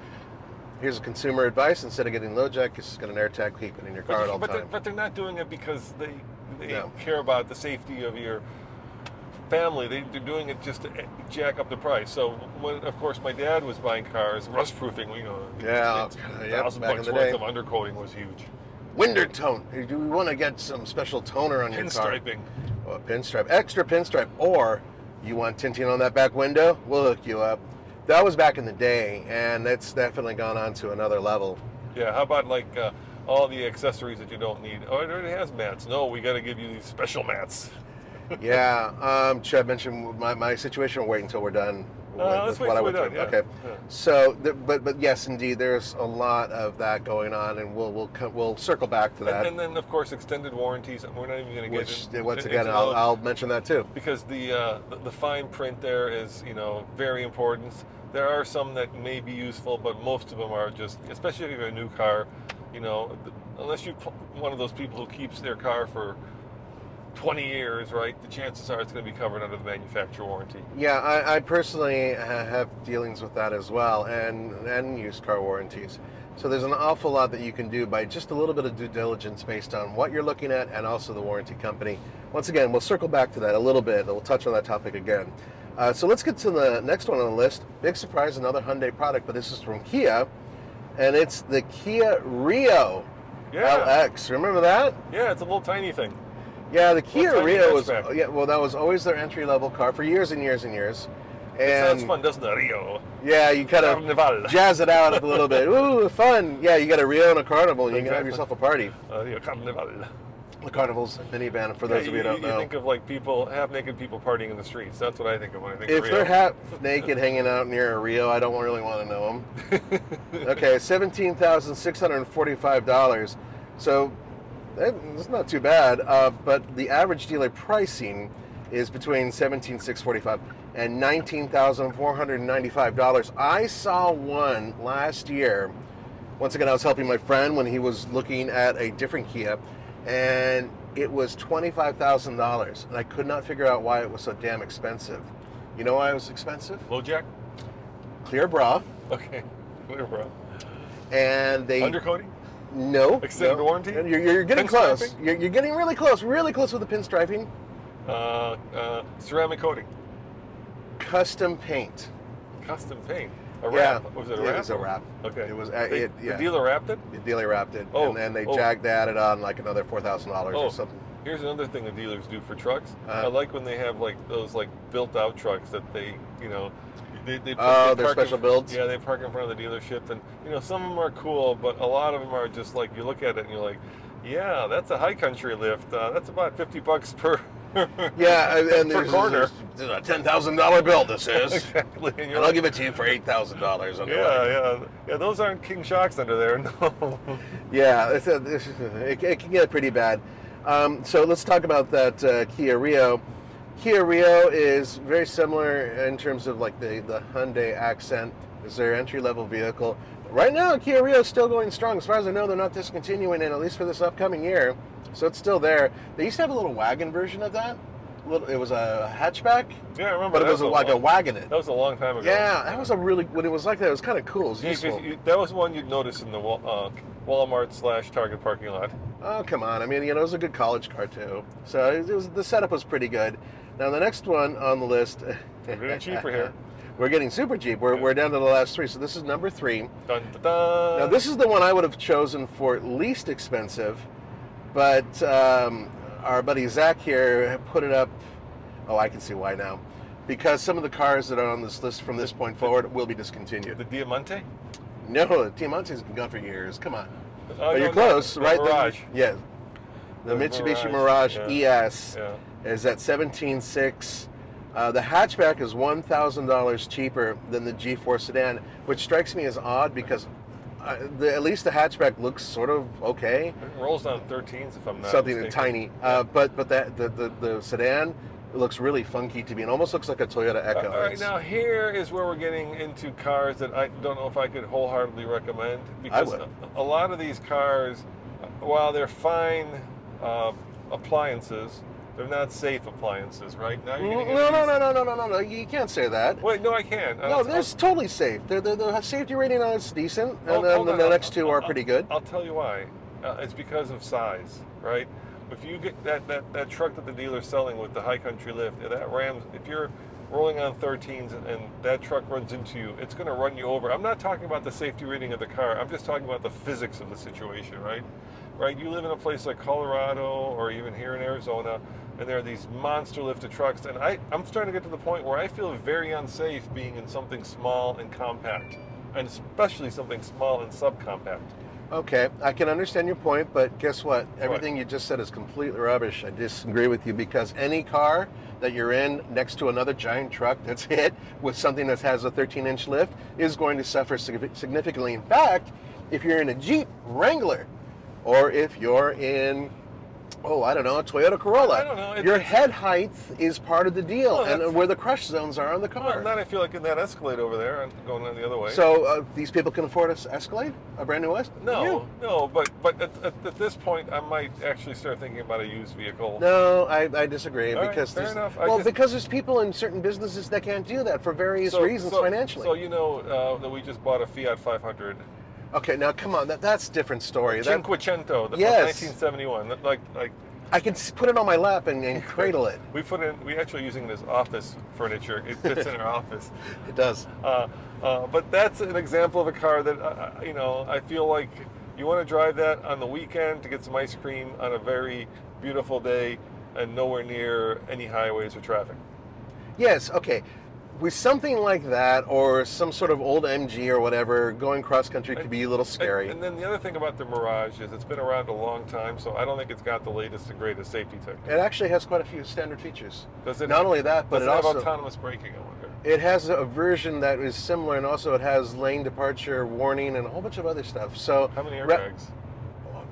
here's consumer advice: instead of getting LoJack, just get an AirTag, keep it in your car but, at all but time. They're, but they're not doing it because they they no. care about the safety of your family. They, they're doing it just to jack up the price. So, when, of course, my dad was buying cars, rust-proofing, you know, yeah, a yep, thousand bucks worth day. Of undercoating was huge. Winter tone. Do we want to get some special toner on pin your car? Pinstriping. Oh, pinstripe. Extra pinstripe. Or you want tinting on that back window? We'll hook you up. That was back in the day, and that's definitely gone on to another level. Yeah, how about like... Uh, all the accessories that you don't need. Oh, it already has mats. No, we got to give you these special mats. Yeah, um, Chad mentioned my, my situation. We'll wait until we're done. Uh, with, let's with wait what I we're done. Yeah. Okay. Yeah. So, the, but but yes, indeed, there's a lot of that going on, and we'll we'll we'll circle back to that. And, and then, of course, extended warranties. We're not even going to get into. Once again, I'll, I'll mention that too. Because the uh, the fine print there is you know very important. There are some that may be useful, but most of them are just, especially if you're a new car, you know, unless you're one of those people who keeps their car for twenty years, right? The chances are it's going to be covered under the manufacturer warranty. Yeah, I, I personally have dealings with that as well, and and used car warranties. So there's an awful lot that you can do by just a little bit of due diligence based on what you're looking at and also the warranty company. Once again, we'll circle back to that a little bit, and we'll touch on that topic again. Uh, so let's get to the next one on the list. Big surprise, another Hyundai product, but this is from Kia, and it's the Kia Rio yeah. L X. Remember that? Yeah, it's a little tiny thing. Yeah, the Kia Rio was back. yeah. Well, that was always their entry-level car for years and years and years. And it sounds fun, doesn't it, Rio? Yeah, you kind of Carnival. Jazz it out a little bit. Ooh, fun! Yeah, you got a Rio and a Carnival, and you can have yourself a party. Uh, Rio Carnival. The Carnival's a minivan, for those yeah, you, of you who don't know. You think of like people, half-naked people partying in the streets. That's what I think of when I think if of Rio. If they're half-naked hanging out near a Rio, I don't really want to know them. Okay, seventeen thousand six hundred forty-five dollars. So that's not too bad, uh, but the average dealer pricing is between seventeen thousand six hundred forty-five dollars and nineteen thousand four hundred ninety-five dollars. I saw one last year. Once again, I was helping my friend when he was looking at a different Kia, and it was twenty-five thousand dollars, and I could not figure out why it was so damn expensive. You know why it was expensive? LoJack? Clear bra. Okay, clear bra. And they... Undercoating? No. Extended no. warranty? You're, you're getting close. You're, you're getting really close, really close with the pinstriping. Uh, uh, ceramic coating. Custom paint. Custom paint? A wrap? Yeah. Was it a wrap? It was a wrap. Okay. It was, uh, they, it, yeah. The dealer wrapped it? The dealer wrapped it. Oh. And then they oh. jagged added on like another four thousand dollars oh. or something. Here's another thing the dealers do for trucks. Uh, I like when they have like those like built out trucks that they, you know, they, they, uh, they park special in, builds. Yeah, they park in front of the dealership, and you know, some of them are cool, but a lot of them are just like, you look at it and you're like, yeah, that's a high country lift. Uh, that's about fifty bucks per. Yeah, and, and there's, corner. There's, there's a ten thousand dollar bill. This is exactly, and, and like, I'll give it to you for eight thousand dollars. Yeah, yeah, yeah. Those aren't King shocks under there, no. Yeah, it's a, it's, it, it can get pretty bad. Um, so let's talk about that uh, Kia Rio. Kia Rio is very similar in terms of like the, the Hyundai Accent. It's their entry-level vehicle. Right now, Kia Rio is still going strong. As far as I know, they're not discontinuing it, at least for this upcoming year. So it's still there. They used to have a little wagon version of that. Little, it was a hatchback. Yeah, I remember. But that it was, was a, like a wagonette. That was a long time ago. Yeah, that was a really, when it was like that, it was kind of cool. It was yeah, useful. You, that was one you'd notice in the uh, Walmart slash Target parking lot. Oh, come on. I mean, you know, it was a good college car, too. So it was, the setup was pretty good. Now, the next one on the list. We're getting cheaper here. We're getting super cheap. We're, yeah. we're down to the last three. So this is number three. Dun, dun, dun. Now, this is the one I would have chosen for least expensive. But um, our buddy Zach here put it up. Oh, I can see why now. Because some of the cars that are on this list from this point forward will be discontinued. The Diamante? No, the Diamante's been gone for years. Come on. Uh, oh, no, you're close, the, the right? Mirage. The, yeah. The, the Mitsubishi Mirage, Mirage yeah. E S yeah. is at seventeen six. Uh, the hatchback is one thousand dollars cheaper than the G four sedan, which strikes me as odd because I, the, at least the hatchback looks sort of okay. It rolls down thirteens if I'm not Something mistaken. tiny. Uh, but but that, the, the, the sedan looks really funky to me. It almost looks like a Toyota Echo. Uh, all right, it's, now here is where we're getting into cars that I don't know if I could wholeheartedly recommend. Because I would. A lot of these cars, while they're fine uh, appliances, they're not safe appliances, right? Now you're no, no, no, no, no, no, no, no. You can't say that. Wait, no, I can. Uh, no, they're I'll, totally safe. They're, they're, the safety rating on it's decent, and, oh, and then the next two I'll, are pretty good. I'll tell you why. Uh, it's because of size, right? If you get that, that, that truck that the dealer's selling with the high country lift, that rams, if you're rolling on thirteens and, and that truck runs into you, it's going to run you over. I'm not talking about the safety rating of the car. I'm just talking about the physics of the situation, right? Right? You live in a place like Colorado or even here in Arizona, and there are these monster lifted trucks. And I, I'm starting to get to the point where I feel very unsafe being in something small and compact, and especially something small and subcompact. Okay, I can understand your point, but guess what? Everything what? you just said is completely rubbish. I disagree with you because any car that you're in next to another giant truck that's hit with something that has a thirteen-inch lift is going to suffer significantly. In fact, if you're in a Jeep Wrangler or if you're in, oh, I don't know, a Toyota Corolla, I don't know. It, your head height is part of the deal well, and where the crush zones are on the car. Well, now I feel like in that Escalade over there, I'm going the other way. So uh, these people can afford an Escalade? A brand new Escalade? No, you. no, but but at, at, at this point, I might actually start thinking about a used vehicle. No, I, I disagree. All because right, fair enough. Well, just, because there's people in certain businesses that can't do that for various so, reasons so, financially. So you know uh, that we just bought a Fiat five hundred. Okay, now come on, that, that's a different story. Cinquecento, that, yes. nineteen seventy-one. Like, like, I can put it on my lap and, and cradle it. We put it. We actually using this office furniture. It fits in our office. It does. Uh, uh, but that's an example of a car that uh, you know. I feel like you want to drive that on the weekend to get some ice cream on a very beautiful day, and nowhere near any highways or traffic. Yes. Okay. With something like that, or some sort of old M G or whatever, going cross-country could be a little scary. And, and then the other thing about the Mirage is it's been around a long time, so I don't think it's got the latest and greatest safety tech. It actually has quite a few standard features. Does it? Not have, only that, but does it, it also... Does it have autonomous braking, I wonder? It has a version that is similar, and also it has lane departure warning and a whole bunch of other stuff. So how many airbags? Re-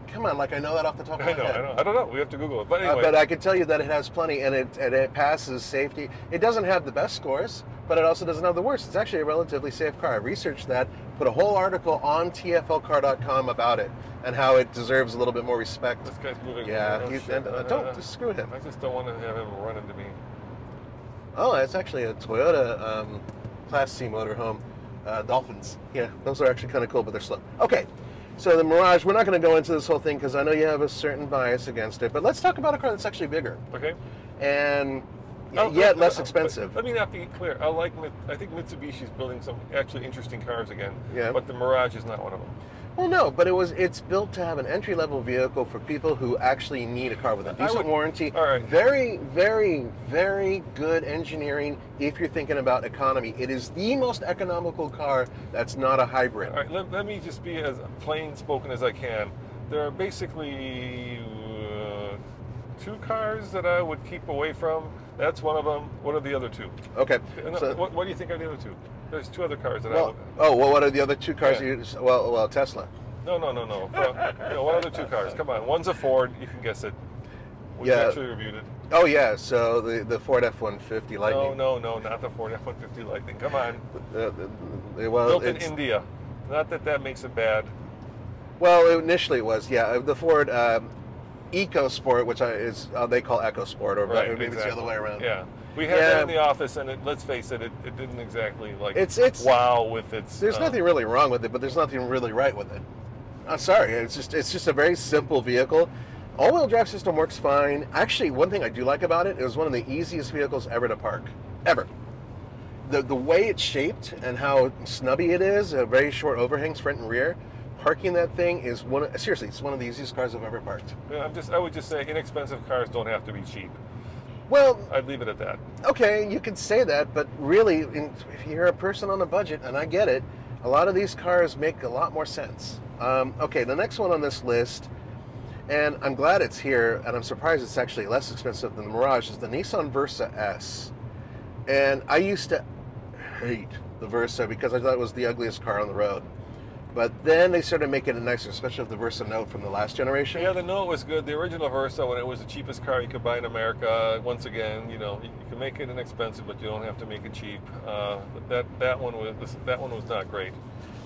Come on, like I know that off the top of my I know, head. I know, I don't know. We have to Google it. But anyway. Uh, but I can tell you that it has plenty, and it and it passes safety. It doesn't have the best scores, but it also doesn't have the worst. It's actually a relatively safe car. I researched that, put a whole article on T F L car dot com about it and how it deserves a little bit more respect. This guy's moving. Yeah, he's, and, uh, don't uh, just screw him. I just don't want to have him run into me. Oh, it's actually a Toyota um, Class C motorhome. Uh, Dolphins. Yeah, those are actually kind of cool, but they're slow. Okay. So the Mirage, we're not going to go into this whole thing because I know you have a certain bias against it, but let's talk about a car that's actually bigger. Okay. And I'll, yet I'll, less I'll, expensive. Let me not be clear. I like. I think Mitsubishi's building some actually interesting cars again. Yeah. But the Mirage is not one of them. Well, no, but it was. It's built to have an entry-level vehicle for people who actually need a car with a decent would, warranty. All right. Very, very, very good engineering. If you're thinking about economy, it is the most economical car that's not a hybrid. All right. Let, let me just be as plain-spoken as I can. There are basically uh, two cars that I would keep away from. That's one of them. What are the other two? Okay. No, so, what, what do you think are the other two? There's two other cars that well, I look at. Oh, well, what are the other two cars? Yeah. You, well, well, Tesla. No, no, no, no. Well, you know, what are the two cars? Come on. One's a Ford. You can guess it. We yeah. actually reviewed it. Oh, yeah. So the, the Ford F one fifty Lightning. No, no, no. Not the Ford F one fifty Lightning. Come on. Uh, well, Built in India. Not that that makes it bad. Well, initially it was, yeah. The Ford um, EcoSport, which I, is uh, they call EcoSport, or right, maybe exactly. it's the other way around. Yeah. We had yeah. that in the office, and it, let's face it, it, it didn't exactly like it's, it's, wow with its. There's uh, nothing really wrong with it, but there's nothing really right with it. I'm sorry, it's just it's just a very simple vehicle. All-wheel drive system works fine. Actually, one thing I do like about it, it was one of the easiest vehicles ever to park, ever. The the way it's shaped and how snubby it is, uh, very short overhangs front and rear. Parking that thing is one. Of, seriously, it's one of the easiest cars I've ever parked. Yeah, I'm just I would just say inexpensive cars don't have to be cheap. Well, I'd leave it at that. Okay, you could say that, but really, in, if you're a person on a budget, and I get it, a lot of these cars make a lot more sense. Um, okay, the next one on this list, and I'm glad it's here, and I'm surprised it's actually less expensive than the Mirage, is the Nissan Versa S. And I used to hate the Versa because I thought it was the ugliest car on the road. But then they started making it nicer, especially with the Versa Note from the last generation. Yeah, the Note was good. The original Versa, when it was the cheapest car you could buy in America, once again, you know, you can make it inexpensive, but you don't have to make it cheap. Uh, but that that one was that one was not great.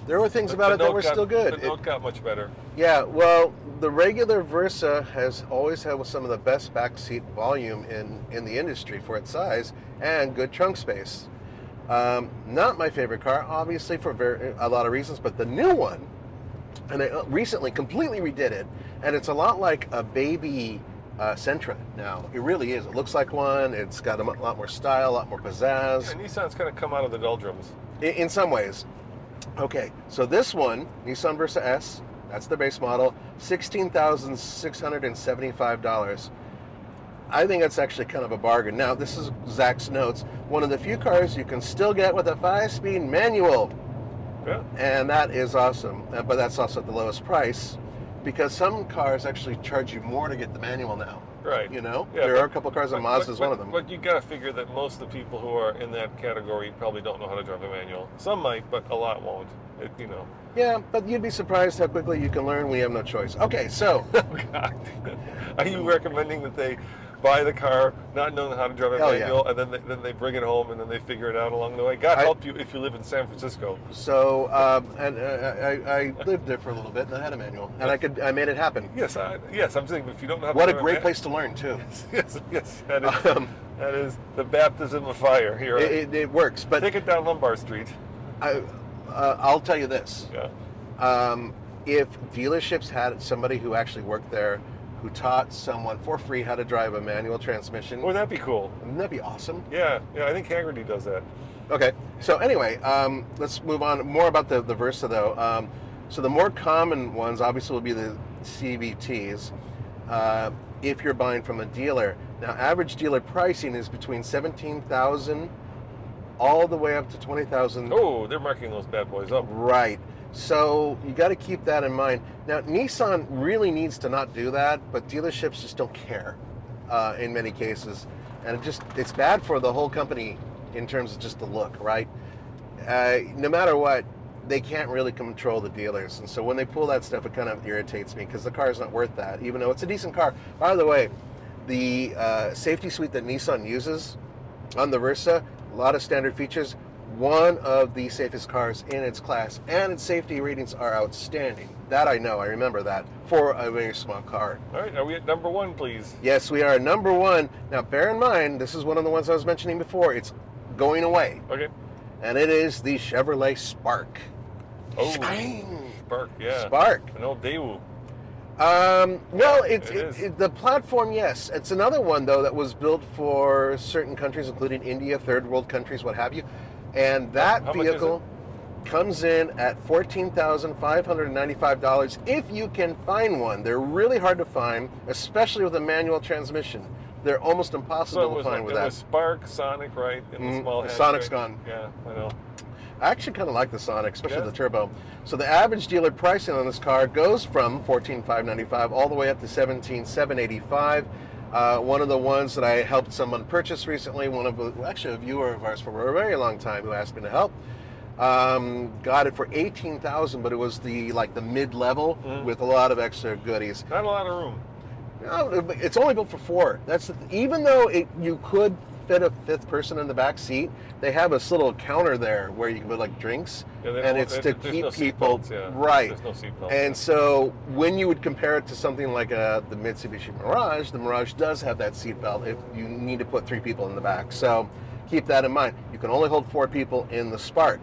There were things the, about the it that were got, still good. The Note it, got much better. Yeah, well, the regular Versa has always had some of the best backseat volume in, in the industry for its size and good trunk space. Um, not my favorite car, obviously, for very, a lot of reasons, but the new one, and I recently completely redid it, and it's a lot like a baby uh, Sentra now. It really is. It looks like one. It's got a lot more style, a lot more pizzazz. Yeah, Nissan's kind of come out of the doldrums. In, in some ways. Okay, so this one, Nissan Versa S, that's the base model, sixteen thousand six hundred seventy-five dollars. I think that's actually kind of a bargain. Now, this is Zach's notes. One of the few cars you can still get with a five-speed manual. Yeah. And that is awesome. But that's also at the lowest price because some cars actually charge you more to get the manual now. Right. You know? Yeah, there but, are a couple of cars, and Mazda is one of them. But you got to figure that most of the people who are in that category probably don't know how to drive a manual. Some might, but a lot won't. It, you know. Yeah, but you'd be surprised how quickly you can learn. We have no choice. Okay, so. Oh, God. Are you recommending that they buy the car, not knowing how to drive a Hell manual, yeah. and then they, then they bring it home, and then they figure it out along the way? God I, help you if you live in San Francisco. So, um, and uh, I, I lived there for a little bit, and I had a manual, and I could I made it happen. Yes, I, yes, I'm saying if you don't know how to what drive a great a place to learn too. Yes, yes, yes that is um, that is the baptism of fire here. It, it, it works, but take it down Lombard Street. I, uh, I'll tell you this. Yeah. Um, if dealerships had somebody who actually worked there, who taught someone for free how to drive a manual transmission. Wouldn't that be cool? Wouldn't that be awesome? Yeah, yeah. I think Haggerty does that. Okay. So anyway, um, let's move on. More about the, the Versa, though. Um, so the more common ones, obviously, will be the C V Ts, uh, if you're buying from a dealer. Now, average dealer pricing is between seventeen thousand dollars all the way up to twenty thousand dollars. Oh, they're marking those bad boys up. Right. So you got to keep that in mind. Now, Nissan really needs to not do that, but dealerships just don't care uh, in many cases. And it just it's bad for the whole company in terms of just the look, right? Uh, no matter what, they can't really control the dealers. And so when they pull that stuff, it kind of irritates me because the car is not worth that, even though it's a decent car. By the way, the uh, safety suite that Nissan uses on the Versa, a lot of standard features, one of the safest cars in its class, and its safety ratings are outstanding. That I know, I remember that, for a very small car. All right, are we at number one, please? Yes, we are at number one. Now, bear in mind, this is one of the ones I was mentioning before. It's going away. Okay. And it is the Chevrolet Spark. Oh, Spang. Spark, yeah. Spark. An old Daewoo. Um, well, it's it it, it, the platform, yes. It's another one, though, that was built for certain countries, including India, third world countries, what have you. And that how, how vehicle comes in at fourteen thousand five hundred ninety-five dollars if you can find one. They're really hard to find, especially with a manual transmission. They're almost impossible so it was to find like, with it that. Was Spark, Sonic, right? In the mm, small hatchback. Sonic's gone. Yeah, I know. I actually kind of like the Sonic, especially yeah. the turbo. So the average dealer pricing on this car goes from fourteen thousand five hundred ninety-five dollars all the way up to seventeen thousand seven hundred eighty-five dollars. Uh, one of the ones that I helped someone purchase recently, one of the, actually a viewer of ours for a very long time who asked me to help, um, got it for eighteen thousand dollars, but it was the like the mid-level mm. with a lot of extra goodies. Not a lot of room. No, it's only built for four. That's the, even though it, you could fit a fifth person in the back seat, they have this little counter there where you can put like drinks, yeah, and it's to keep no people belts, yeah. right. There's no seat belts, and yeah. so when you would compare it to something like a, the Mitsubishi Mirage, the Mirage does have that seat belt if you need to put three people in the back. So keep that in mind. You can only hold four people in the Spark,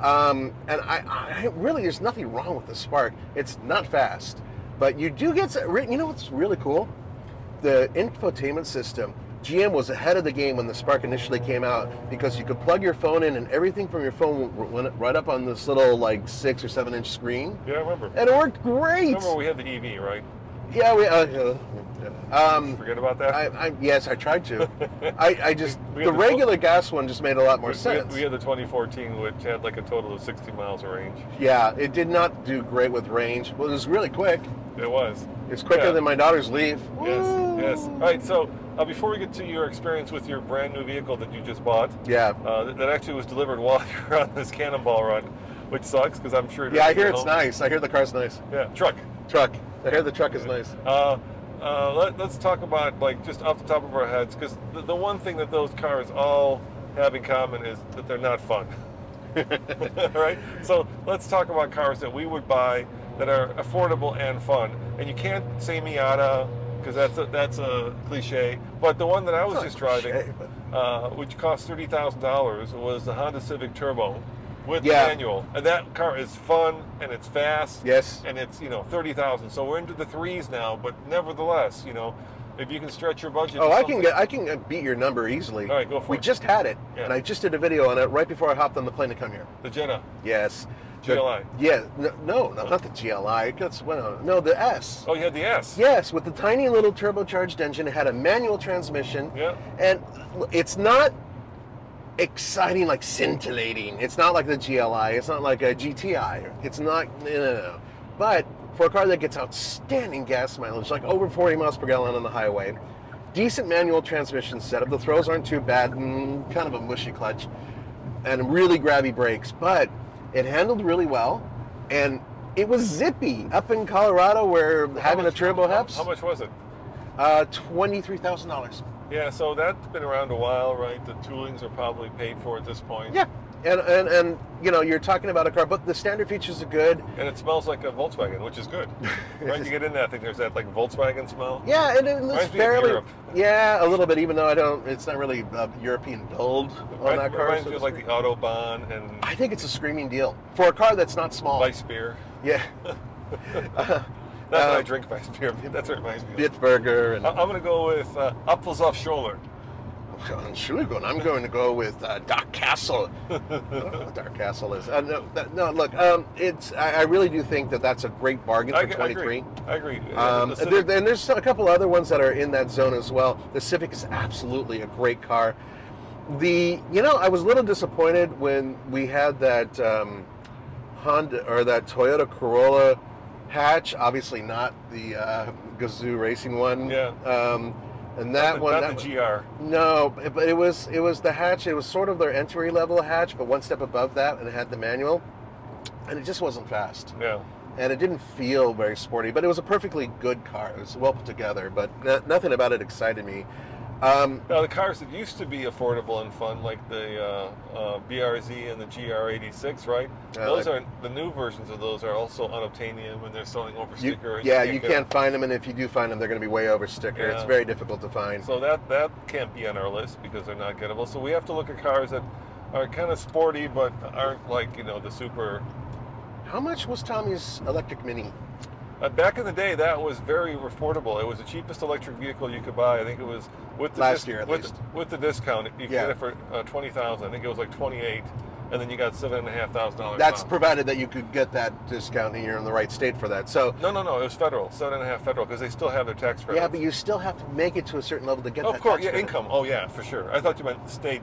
um, and I, I really there's nothing wrong with the Spark. It's not fast. But you do get, you know what's really cool? The infotainment system. G M was ahead of the game when the Spark initially came out because you could plug your phone in and everything from your phone went right up on this little like six or seven inch screen. Yeah, I remember. And it worked great. Remember we had the E V, right? Yeah, we. Uh, um, Forget about that. I, I, yes, I tried to. I, I just we, we the regular the, gas one just made a lot more we, sense. We had the twenty fourteen, which had like a total of sixty miles of range. Yeah, it did not do great with range. Well, it was really quick. It was. It's quicker yeah. than my daughter's leave. Yes, Woo! yes. All right, so uh, before we get to your experience with your brand new vehicle that you just bought, yeah, uh, that, that actually was delivered while you were on this cannonball run, which sucks because I'm sure. Yeah, I hear it's home. nice. I hear the car's nice. Yeah, truck. Truck. I hear the truck is nice. Uh, uh, let, let's talk about like just off the top of our heads, because the, the one thing that those cars all have in common is that they're not fun. Right? So let's talk about cars that we would buy that are affordable and fun. And you can't say Miata because that's a, that's a cliche. But the one that I was just driving, cliche, but... uh, which cost thirty thousand dollars, was the Honda Civic Turbo with yeah. the manual. And that car is fun and it's fast. Yes. And it's you know thirty thousand. So we're into the threes now. But nevertheless, you know, if you can stretch your budget. Oh, I can get I can beat your number easily. All right, go for we it. We just had it, yeah. and I just did a video on it right before I hopped on the plane to come here. The Jetta. Yes. The, G L I. Yeah, no, no, not the G L I. That's well, no, the S. Oh, you had the S. Yes, with the tiny little turbocharged engine. It had a manual transmission. Yeah. And it's not exciting, like scintillating. It's not like the G L I. It's not like a G T I. It's not. No, no, no. But for a car that gets outstanding gas mileage, like over forty miles per gallon on the highway, decent manual transmission setup. The throws aren't too bad. And kind of a mushy clutch, and really grabby brakes, but it handled really well, and it was zippy up in Colorado where how having much, a turbo helps. How, how much was it? Uh, twenty-three thousand dollars. Yeah, so that's been around a while, right? The toolings are probably paid for at this point. Yeah, and, and, and you know, you're talking about a car, but the standard features are good. And it smells like a Volkswagen, which is good. Right, you get in that thing, there's that like Volkswagen smell. Yeah, and it looks fairly, yeah, a little bit, even though I don't, it's not really uh, European build on right, that car. It reminds so me of like the Autobahn and... I think it's a screaming deal for a car that's not small. Weiss beer. Yeah. uh, Not that um, I drink Weiss beer, but that's what it reminds me of. Bitburger. And... I'm going to go with uh, Apfels auf Scholler. I'm going to go with uh, Dark Castle. I don't know what Dark Castle is. Uh, no, that, no, look, um, it's. I, I really do think that that's a great bargain for twenty-three. I agree. I agree. Um, the Civic... there, and there's a couple other ones that are in that zone as well. The Civic is absolutely a great car. The you know, I was a little disappointed when we had that um, Honda or that Toyota Corolla hatch, obviously not the uh, Gazoo racing one. Yeah. Um, and that not the, one, not that the one, G R. No, but it was it was the hatch. It was sort of their entry level hatch, but one step above that, and it had the manual, and it just wasn't fast. Yeah. And it didn't feel very sporty, but it was a perfectly good car. It was well put together, but no, nothing about it excited me. Um, now the cars that used to be affordable and fun, like the uh, uh, B R Z and the G R eighty-six, right? Uh, those like, are the new versions of those are also unobtainium, and they're selling over sticker. You, yeah, you can't, you can't find them, and if you do find them, they're going to be way over sticker. Yeah. It's very difficult to find. So that that can't be on our list because they're not gettable. So we have to look at cars that are kind of sporty but aren't like you know the super. How much was Tommy's electric Mini? Uh, back in the day, that was very affordable. It was the cheapest electric vehicle you could buy. I think it was with the last year at with, least with the discount. You could yeah. get it for uh, twenty thousand. I think it was like twenty-eight, and then you got seven and a half thousand dollars. That's provided that you could get that discount and you're in the right state for that. So no, no, no. It was federal, seven and a half federal, because they still have their tax credit. Yeah, but you still have to make it to a certain level to get. Oh, that of course, tax yeah, credit. Income. Oh, yeah, for sure. I thought you meant state.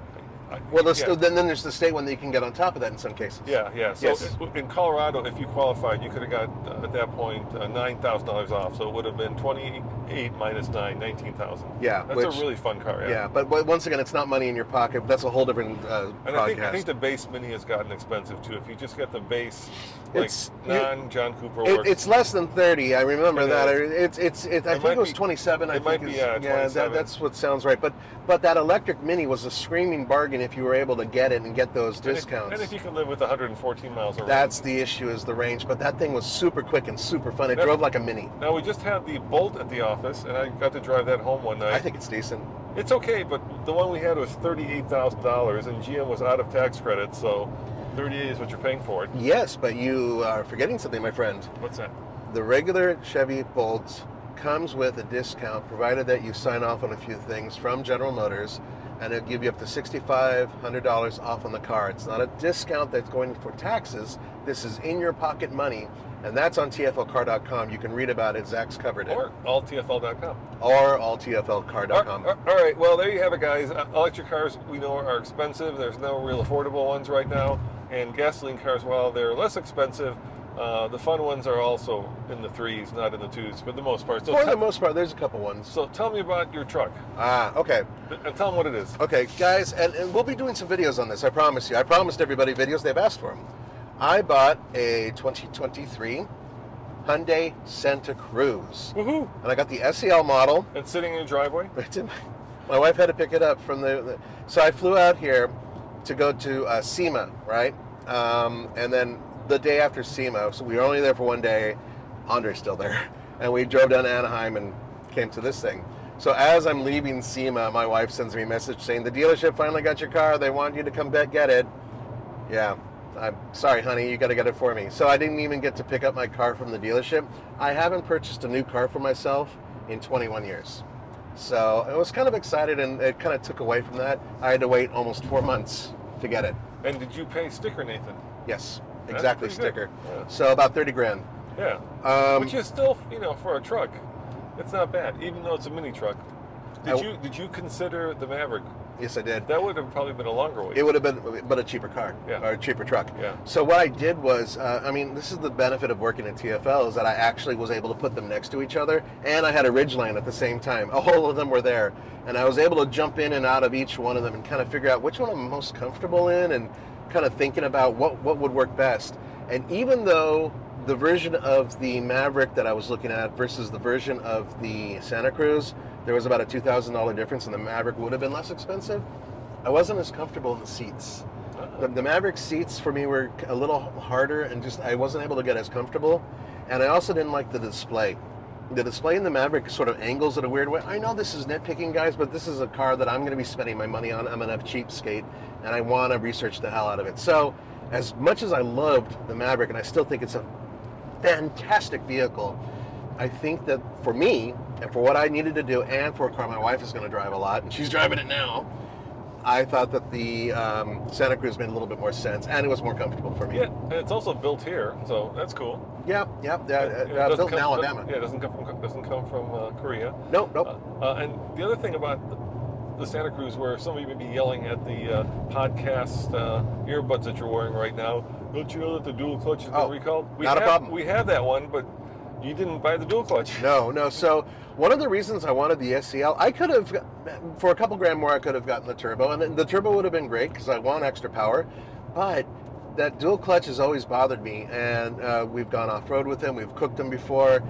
Well, yeah. still, then, then there's the state one that you can get on top of that in some cases. Yeah, yeah. So yes. in Colorado, if you qualified, you could have got, uh, at that point, uh, nine thousand dollars off. So it would have been twenty-eight minus nine, nineteen thousand dollars. Yeah. That's which, a really fun car. Yeah. yeah, but once again, it's not money in your pocket. That's a whole different uh, and podcast. I think, I think the base Mini has gotten expensive, too. If you just get the base, like, it's, non-John Cooper it, work. It's less than thirty. I remember it that. It's, it's, it, I it think it was be, twenty-seven. It I might think be, uh, twenty-seven. Yeah, that, that's what sounds right. But, but that electric Mini was a screaming bargain if you were able to get it and get those discounts. And if, and if you can live with one hundred fourteen miles a range. That's the issue, is the range. But that thing was super quick and super fun. It now, drove like a Mini. Now, we just had the Bolt at the office, and I got to drive that home one night. I think it's decent. It's okay, but the one we had was thirty-eight thousand dollars, and G M was out of tax credit, so thirty-eight is what you're paying for it. Yes, but you are forgetting something, my friend. What's that? The regular Chevy Bolt comes with a discount, provided that you sign off on a few things from General Motors, and it'll give you up to six thousand five hundred dollars off on the car. It's not a discount that's going for taxes. This is in-your-pocket money, and that's on T F L car dot com. You can read about it. Zach's covered it. Or all T F L dot com. Or all T F L car dot com. All, all right. Well, there you have it, guys. Electric cars, we know, are expensive. There's no real affordable ones right now. And gasoline cars, while they're less expensive, Uh, the fun ones are also in the threes, not in the twos, for the most part. So for t- the most part, there's a couple ones. So tell me about your truck. Ah, okay. And tell them what it is. Okay, guys, and, and we'll be doing some videos on this, I promise you. I promised everybody videos. They've asked for them. I bought a twenty twenty-three Hyundai Santa Cruz. Woohoo! And I got the S E L model. It's sitting in your driveway? It's in my, my wife had to pick it up from the... the so I flew out here to go to uh, SEMA, right? Um, and then... the day after SEMA, so we were only there for one day. Andre's still there, and we drove down to Anaheim and came to this thing. So as I'm leaving SEMA, my wife sends me a message saying, the dealership finally got your car, they want you to come back get it. Yeah, I'm sorry, honey, you gotta get it for me. So I didn't even get to pick up my car from the dealership. I haven't purchased a new car for myself in twenty-one years. So I was kind of excited, and it kind of took away from that. I had to wait almost four months to get it. And did you pay sticker, Nathan? Yes. Exactly, sticker. Yeah. So about thirty grand. Yeah, um, which is still, you know, for a truck, it's not bad, even though it's a mini truck. Did I, you did you consider the Maverick? Yes, I did. That would have probably been a longer wait. It would have been, but a cheaper car, yeah. or a cheaper truck. Yeah. So what I did was, uh, I mean, this is the benefit of working at T F L, is that I actually was able to put them next to each other, and I had a Ridgeline at the same time. A whole of them were there, and I was able to jump in and out of each one of them and kind of figure out which one I'm most comfortable in, and kind of thinking about what, what would work best. And even though the version of the Maverick that I was looking at versus the version of the Santa Cruz, there was about a two thousand dollars difference, and the Maverick would have been less expensive, I wasn't as comfortable in the seats. The, the Maverick seats for me were a little harder, and just I wasn't able to get as comfortable. And I also didn't like the display. The display in the Maverick sort of angles in a weird way. I know this is nitpicking, guys, but this is a car that I'm going to be spending my money on. I'm a cheapskate, and I want to research the hell out of it. So as much as I loved the Maverick, and I still think it's a fantastic vehicle, I think that for me, and for what I needed to do, and for a car my wife is going to drive a lot, and she's driving it now, I thought that the um, Santa Cruz made a little bit more sense, and it was more comfortable for me. Yeah, and it's also built here, so that's cool. Yeah, yeah, yeah. It, it uh, built in Alabama. Yeah, it doesn't come from doesn't come from uh, Korea. Nope, nope. Uh, uh, and the other thing about the Santa Cruz, where somebody may be yelling at the uh, podcast uh, earbuds that you're wearing right now, don't you know that the dual clutch has been oh, recalled? We not have, a problem. We have that one, but you didn't buy the dual clutch. No, no. So one of the reasons I wanted the S E L, I could have, for a couple grand more, I could have gotten the turbo, and the turbo would have been great because I want extra power, but that dual clutch has always bothered me, and uh, we've gone off-road with them, we've cooked them before,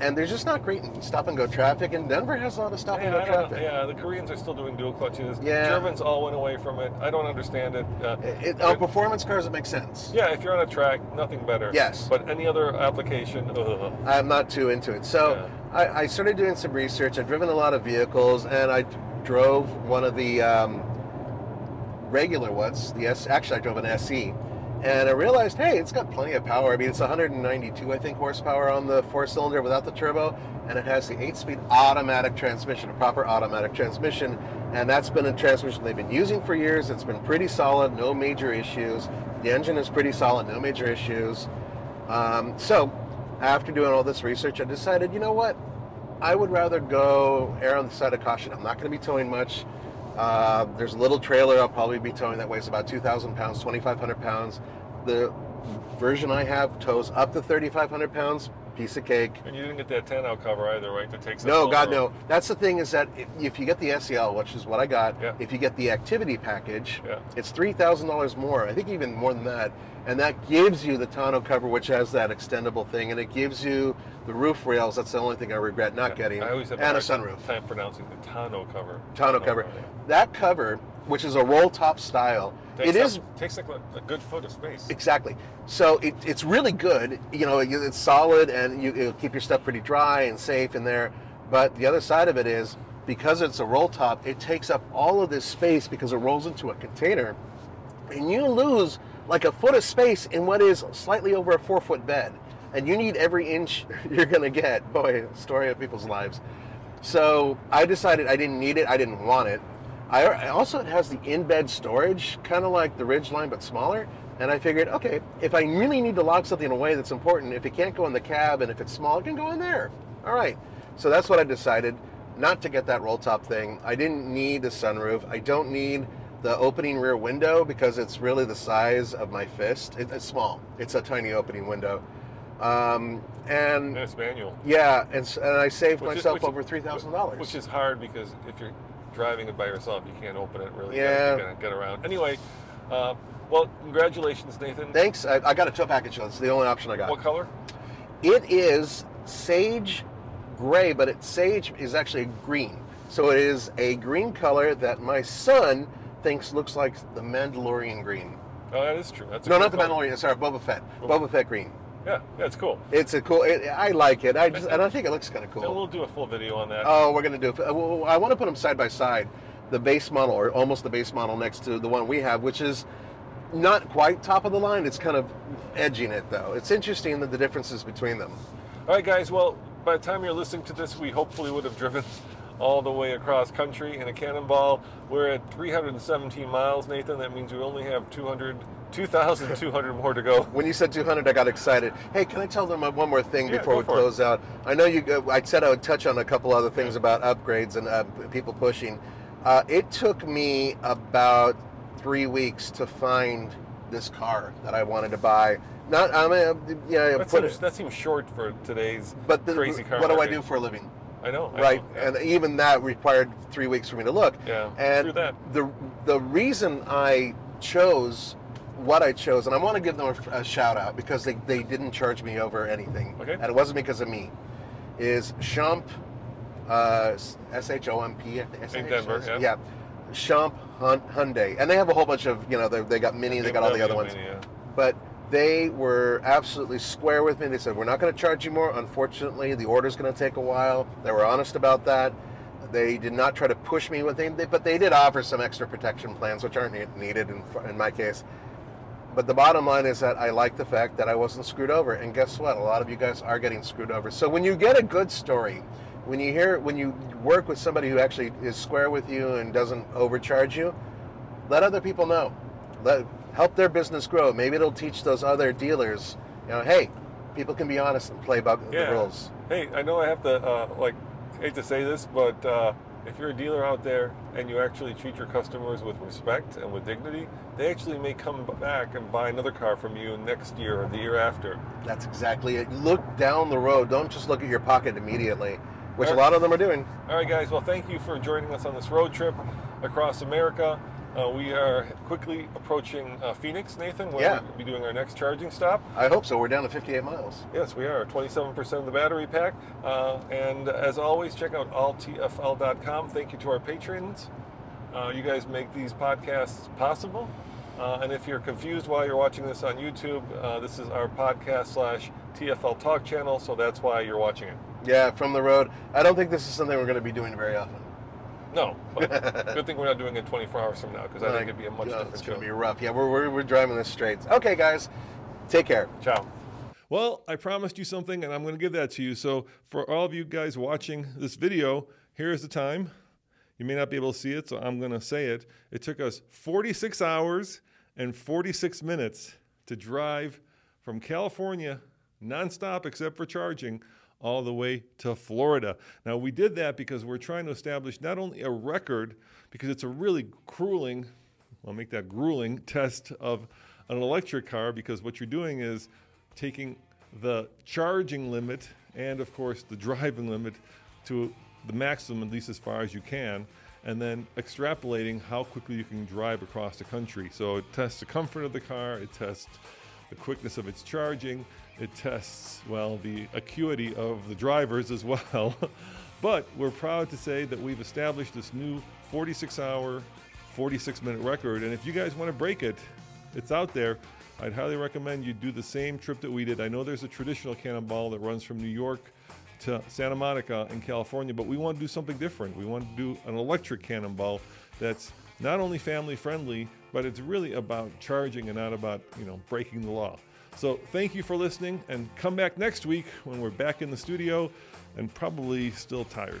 and they're just not great in stop-and-go traffic, and Denver has a lot of stop-and-go yeah, traffic. Yeah, the Koreans are still doing dual clutches. Yeah. Germans all went away from it. I don't understand it. Uh, it on performance cars, it makes sense. Yeah, if you're on a track, nothing better. Yes. But any other application, ugh. I'm not too into it. So yeah. I, I started doing some research. I've driven a lot of vehicles, and I drove one of the um, regular ones. The S, actually, I drove an S E. And I realized, hey, it's got plenty of power. I mean, it's one hundred ninety-two, I think, horsepower on the four-cylinder without the turbo, and it has the eight-speed automatic transmission, a proper automatic transmission, and that's been a transmission they've been using for years. It's been pretty solid, no major issues. The engine is pretty solid, no major issues. Um, so after doing all this research, I decided, you know what? I would rather go err on the side of caution. I'm not going to be towing much. Uh, there's a little trailer I'll probably be towing that weighs about two thousand pounds, twenty-five hundred pounds. The version I have tows up to thirty-five hundred pounds. Piece of cake. And you didn't get that tonneau cover either, right? That takes no, God, no. That's the thing is that if you get the S E L, which is what I got, yeah. If you get the activity package, yeah. It's three thousand dollars more. I think even more than that. And that gives you the tonneau cover, which has that extendable thing, and it gives you the roof rails. That's the only thing I regret not yeah. getting. I always have and a sunroof. Time pronouncing the tonneau cover. Tonneau cover. cover. That cover, which is a roll top style. It up, is takes like a, a good foot of space. Exactly. So it, it's really good. You know, it, it's solid, and you, it'll keep your stuff pretty dry and safe in there. But the other side of it is, because it's a roll top, it takes up all of this space because it rolls into a container, and you lose like a foot of space in what is slightly over a four-foot bed, and you need every inch you're gonna get. Boy, story of people's lives. So I decided I didn't need it. I didn't want it. I also, it has the in-bed storage, kind of like the Ridgeline, but smaller. And I figured, okay, if I really need to lock something away that's important, if it can't go in the cab and if it's small, it can go in there. All right. So that's what I decided, not to get that roll-top thing. I didn't need the sunroof. I don't need the opening rear window because it's really the size of my fist. It, it's small. It's a tiny opening window. Um, and, and it's manual. Yeah. And, and I saved which myself is, over three thousand dollars. Which is hard because if you're driving it by yourself, you can't open it really. Yeah, you gotta get around. Anyway, uh, well, congratulations, Nathan. Thanks. I, I got a tow package. That's the only option I got. What color? It is sage gray, but it sage is actually green. So it is a green color that my son thinks looks like the Mandalorian green. Oh, that is true. That's a no, not the Mandalorian. Color. Sorry, Boba Fett. Ooh. Boba Fett green. Yeah, that's yeah, cool. It's a cool. It, I like it. I just and I think it looks kind of cool. So we'll do a full video on that. Oh, we're gonna do. I want to put them side by side, the base model or almost the base model next to the one we have, which is not quite top of the line. It's kind of edging it though. It's interesting that the differences between them. All right, guys. Well, by the time you're listening to this, we hopefully would have driven all the way across country in a cannonball. We're at three hundred seventeen miles, Nathan. That means we only have two hundred, two thousand two hundred more to go. When you said two hundred, I got excited. Hey, can I tell them one more thing yeah, before we close it. out? I know you. Uh, I said I would touch on a couple other things yeah. about upgrades and uh, people pushing. Uh, it took me about three weeks to find this car that I wanted to buy. Not, I mean, yeah. That seems, it, that seems short for today's but the, crazy car. What market. do I do for a living? I know. Right. I know. And even that required three weeks for me to look. Yeah. And that. the the reason I chose what I chose, and I want to give them a, a shout out because they, they didn't charge me over anything. Okay. And it wasn't because of me, is Shomp, uh, S H O M P. In Denver, yeah. Yeah. Shomp Hunt Hyundai. And they have a whole bunch of, you know, they, they got Mini, they got all the other ones. But they were absolutely square with me. They said, we're not going to charge you more. Unfortunately, the order's going to take a while. They were honest about that. They did not try to push me with anything, but they did offer some extra protection plans, which aren't needed in, in my case. But the bottom line is that I like the fact that I wasn't screwed over. And guess what? A lot of you guys are getting screwed over. So when you get a good story, when you hear, when you work with somebody who actually is square with you and doesn't overcharge you, let other people know. Let, help their business grow. Maybe it'll teach those other dealers, you know, hey, people can be honest and play by yeah. the rules. Hey, I know I have to, uh, like, hate to say this, but uh, if you're a dealer out there and you actually treat your customers with respect and with dignity, they actually may come back and buy another car from you next year or the year after. That's exactly it. Look down the road. Don't just look at your pocket immediately, which right. a lot of them are doing. All right, guys. Well, thank you for joining us on this road trip across America. Uh, we are quickly approaching uh, Phoenix, Nathan, where yeah. we'll be doing our next charging stop. I hope so. We're down to fifty-eight miles. Yes, we are. twenty-seven percent of the battery pack. Uh, and as always, check out all T F L dot com. Thank you to our patrons. Uh, you guys make these podcasts possible. Uh, and if you're confused while you're watching this on YouTube, uh, this is our podcast slash T F L Talk channel, so that's why you're watching it. Yeah, from the road. I don't think this is something we're going to be doing very often. No, but good thing we're not doing it twenty-four hours from now, because I think it'd be a much oh, different it's show. It's going to be rough. Yeah, we're, we're, we're driving this straight. Okay, guys, take care. Ciao. Well, I promised you something, and I'm going to give that to you. So for all of you guys watching this video, here's the time. You may not be able to see it, so I'm going to say it. It took us forty-six hours and forty-six minutes to drive from California, nonstop except for charging, all the way to Florida. Now, we did that because we're trying to establish not only a record, because it's a really grueling, I'll make that grueling, test of an electric car, because what you're doing is taking the charging limit and, of course, the driving limit to the maximum, at least as far as you can, and then extrapolating how quickly you can drive across the country. So it tests the comfort of the car, it tests the quickness of its charging, it tests, well, the acuity of the drivers as well. But we're proud to say that we've established this new forty-six hour, forty-six minute record, and if you guys want to break it, it's out there. I'd highly recommend you do the same trip that we did. I know there's a traditional cannonball that runs from New York to Santa Monica in California, but we want to do something different. We want to do an electric cannonball that's not only family friendly, but it's really about charging and not about, you know, breaking the law. So thank you for listening, and come back next week when we're back in the studio and probably still tired.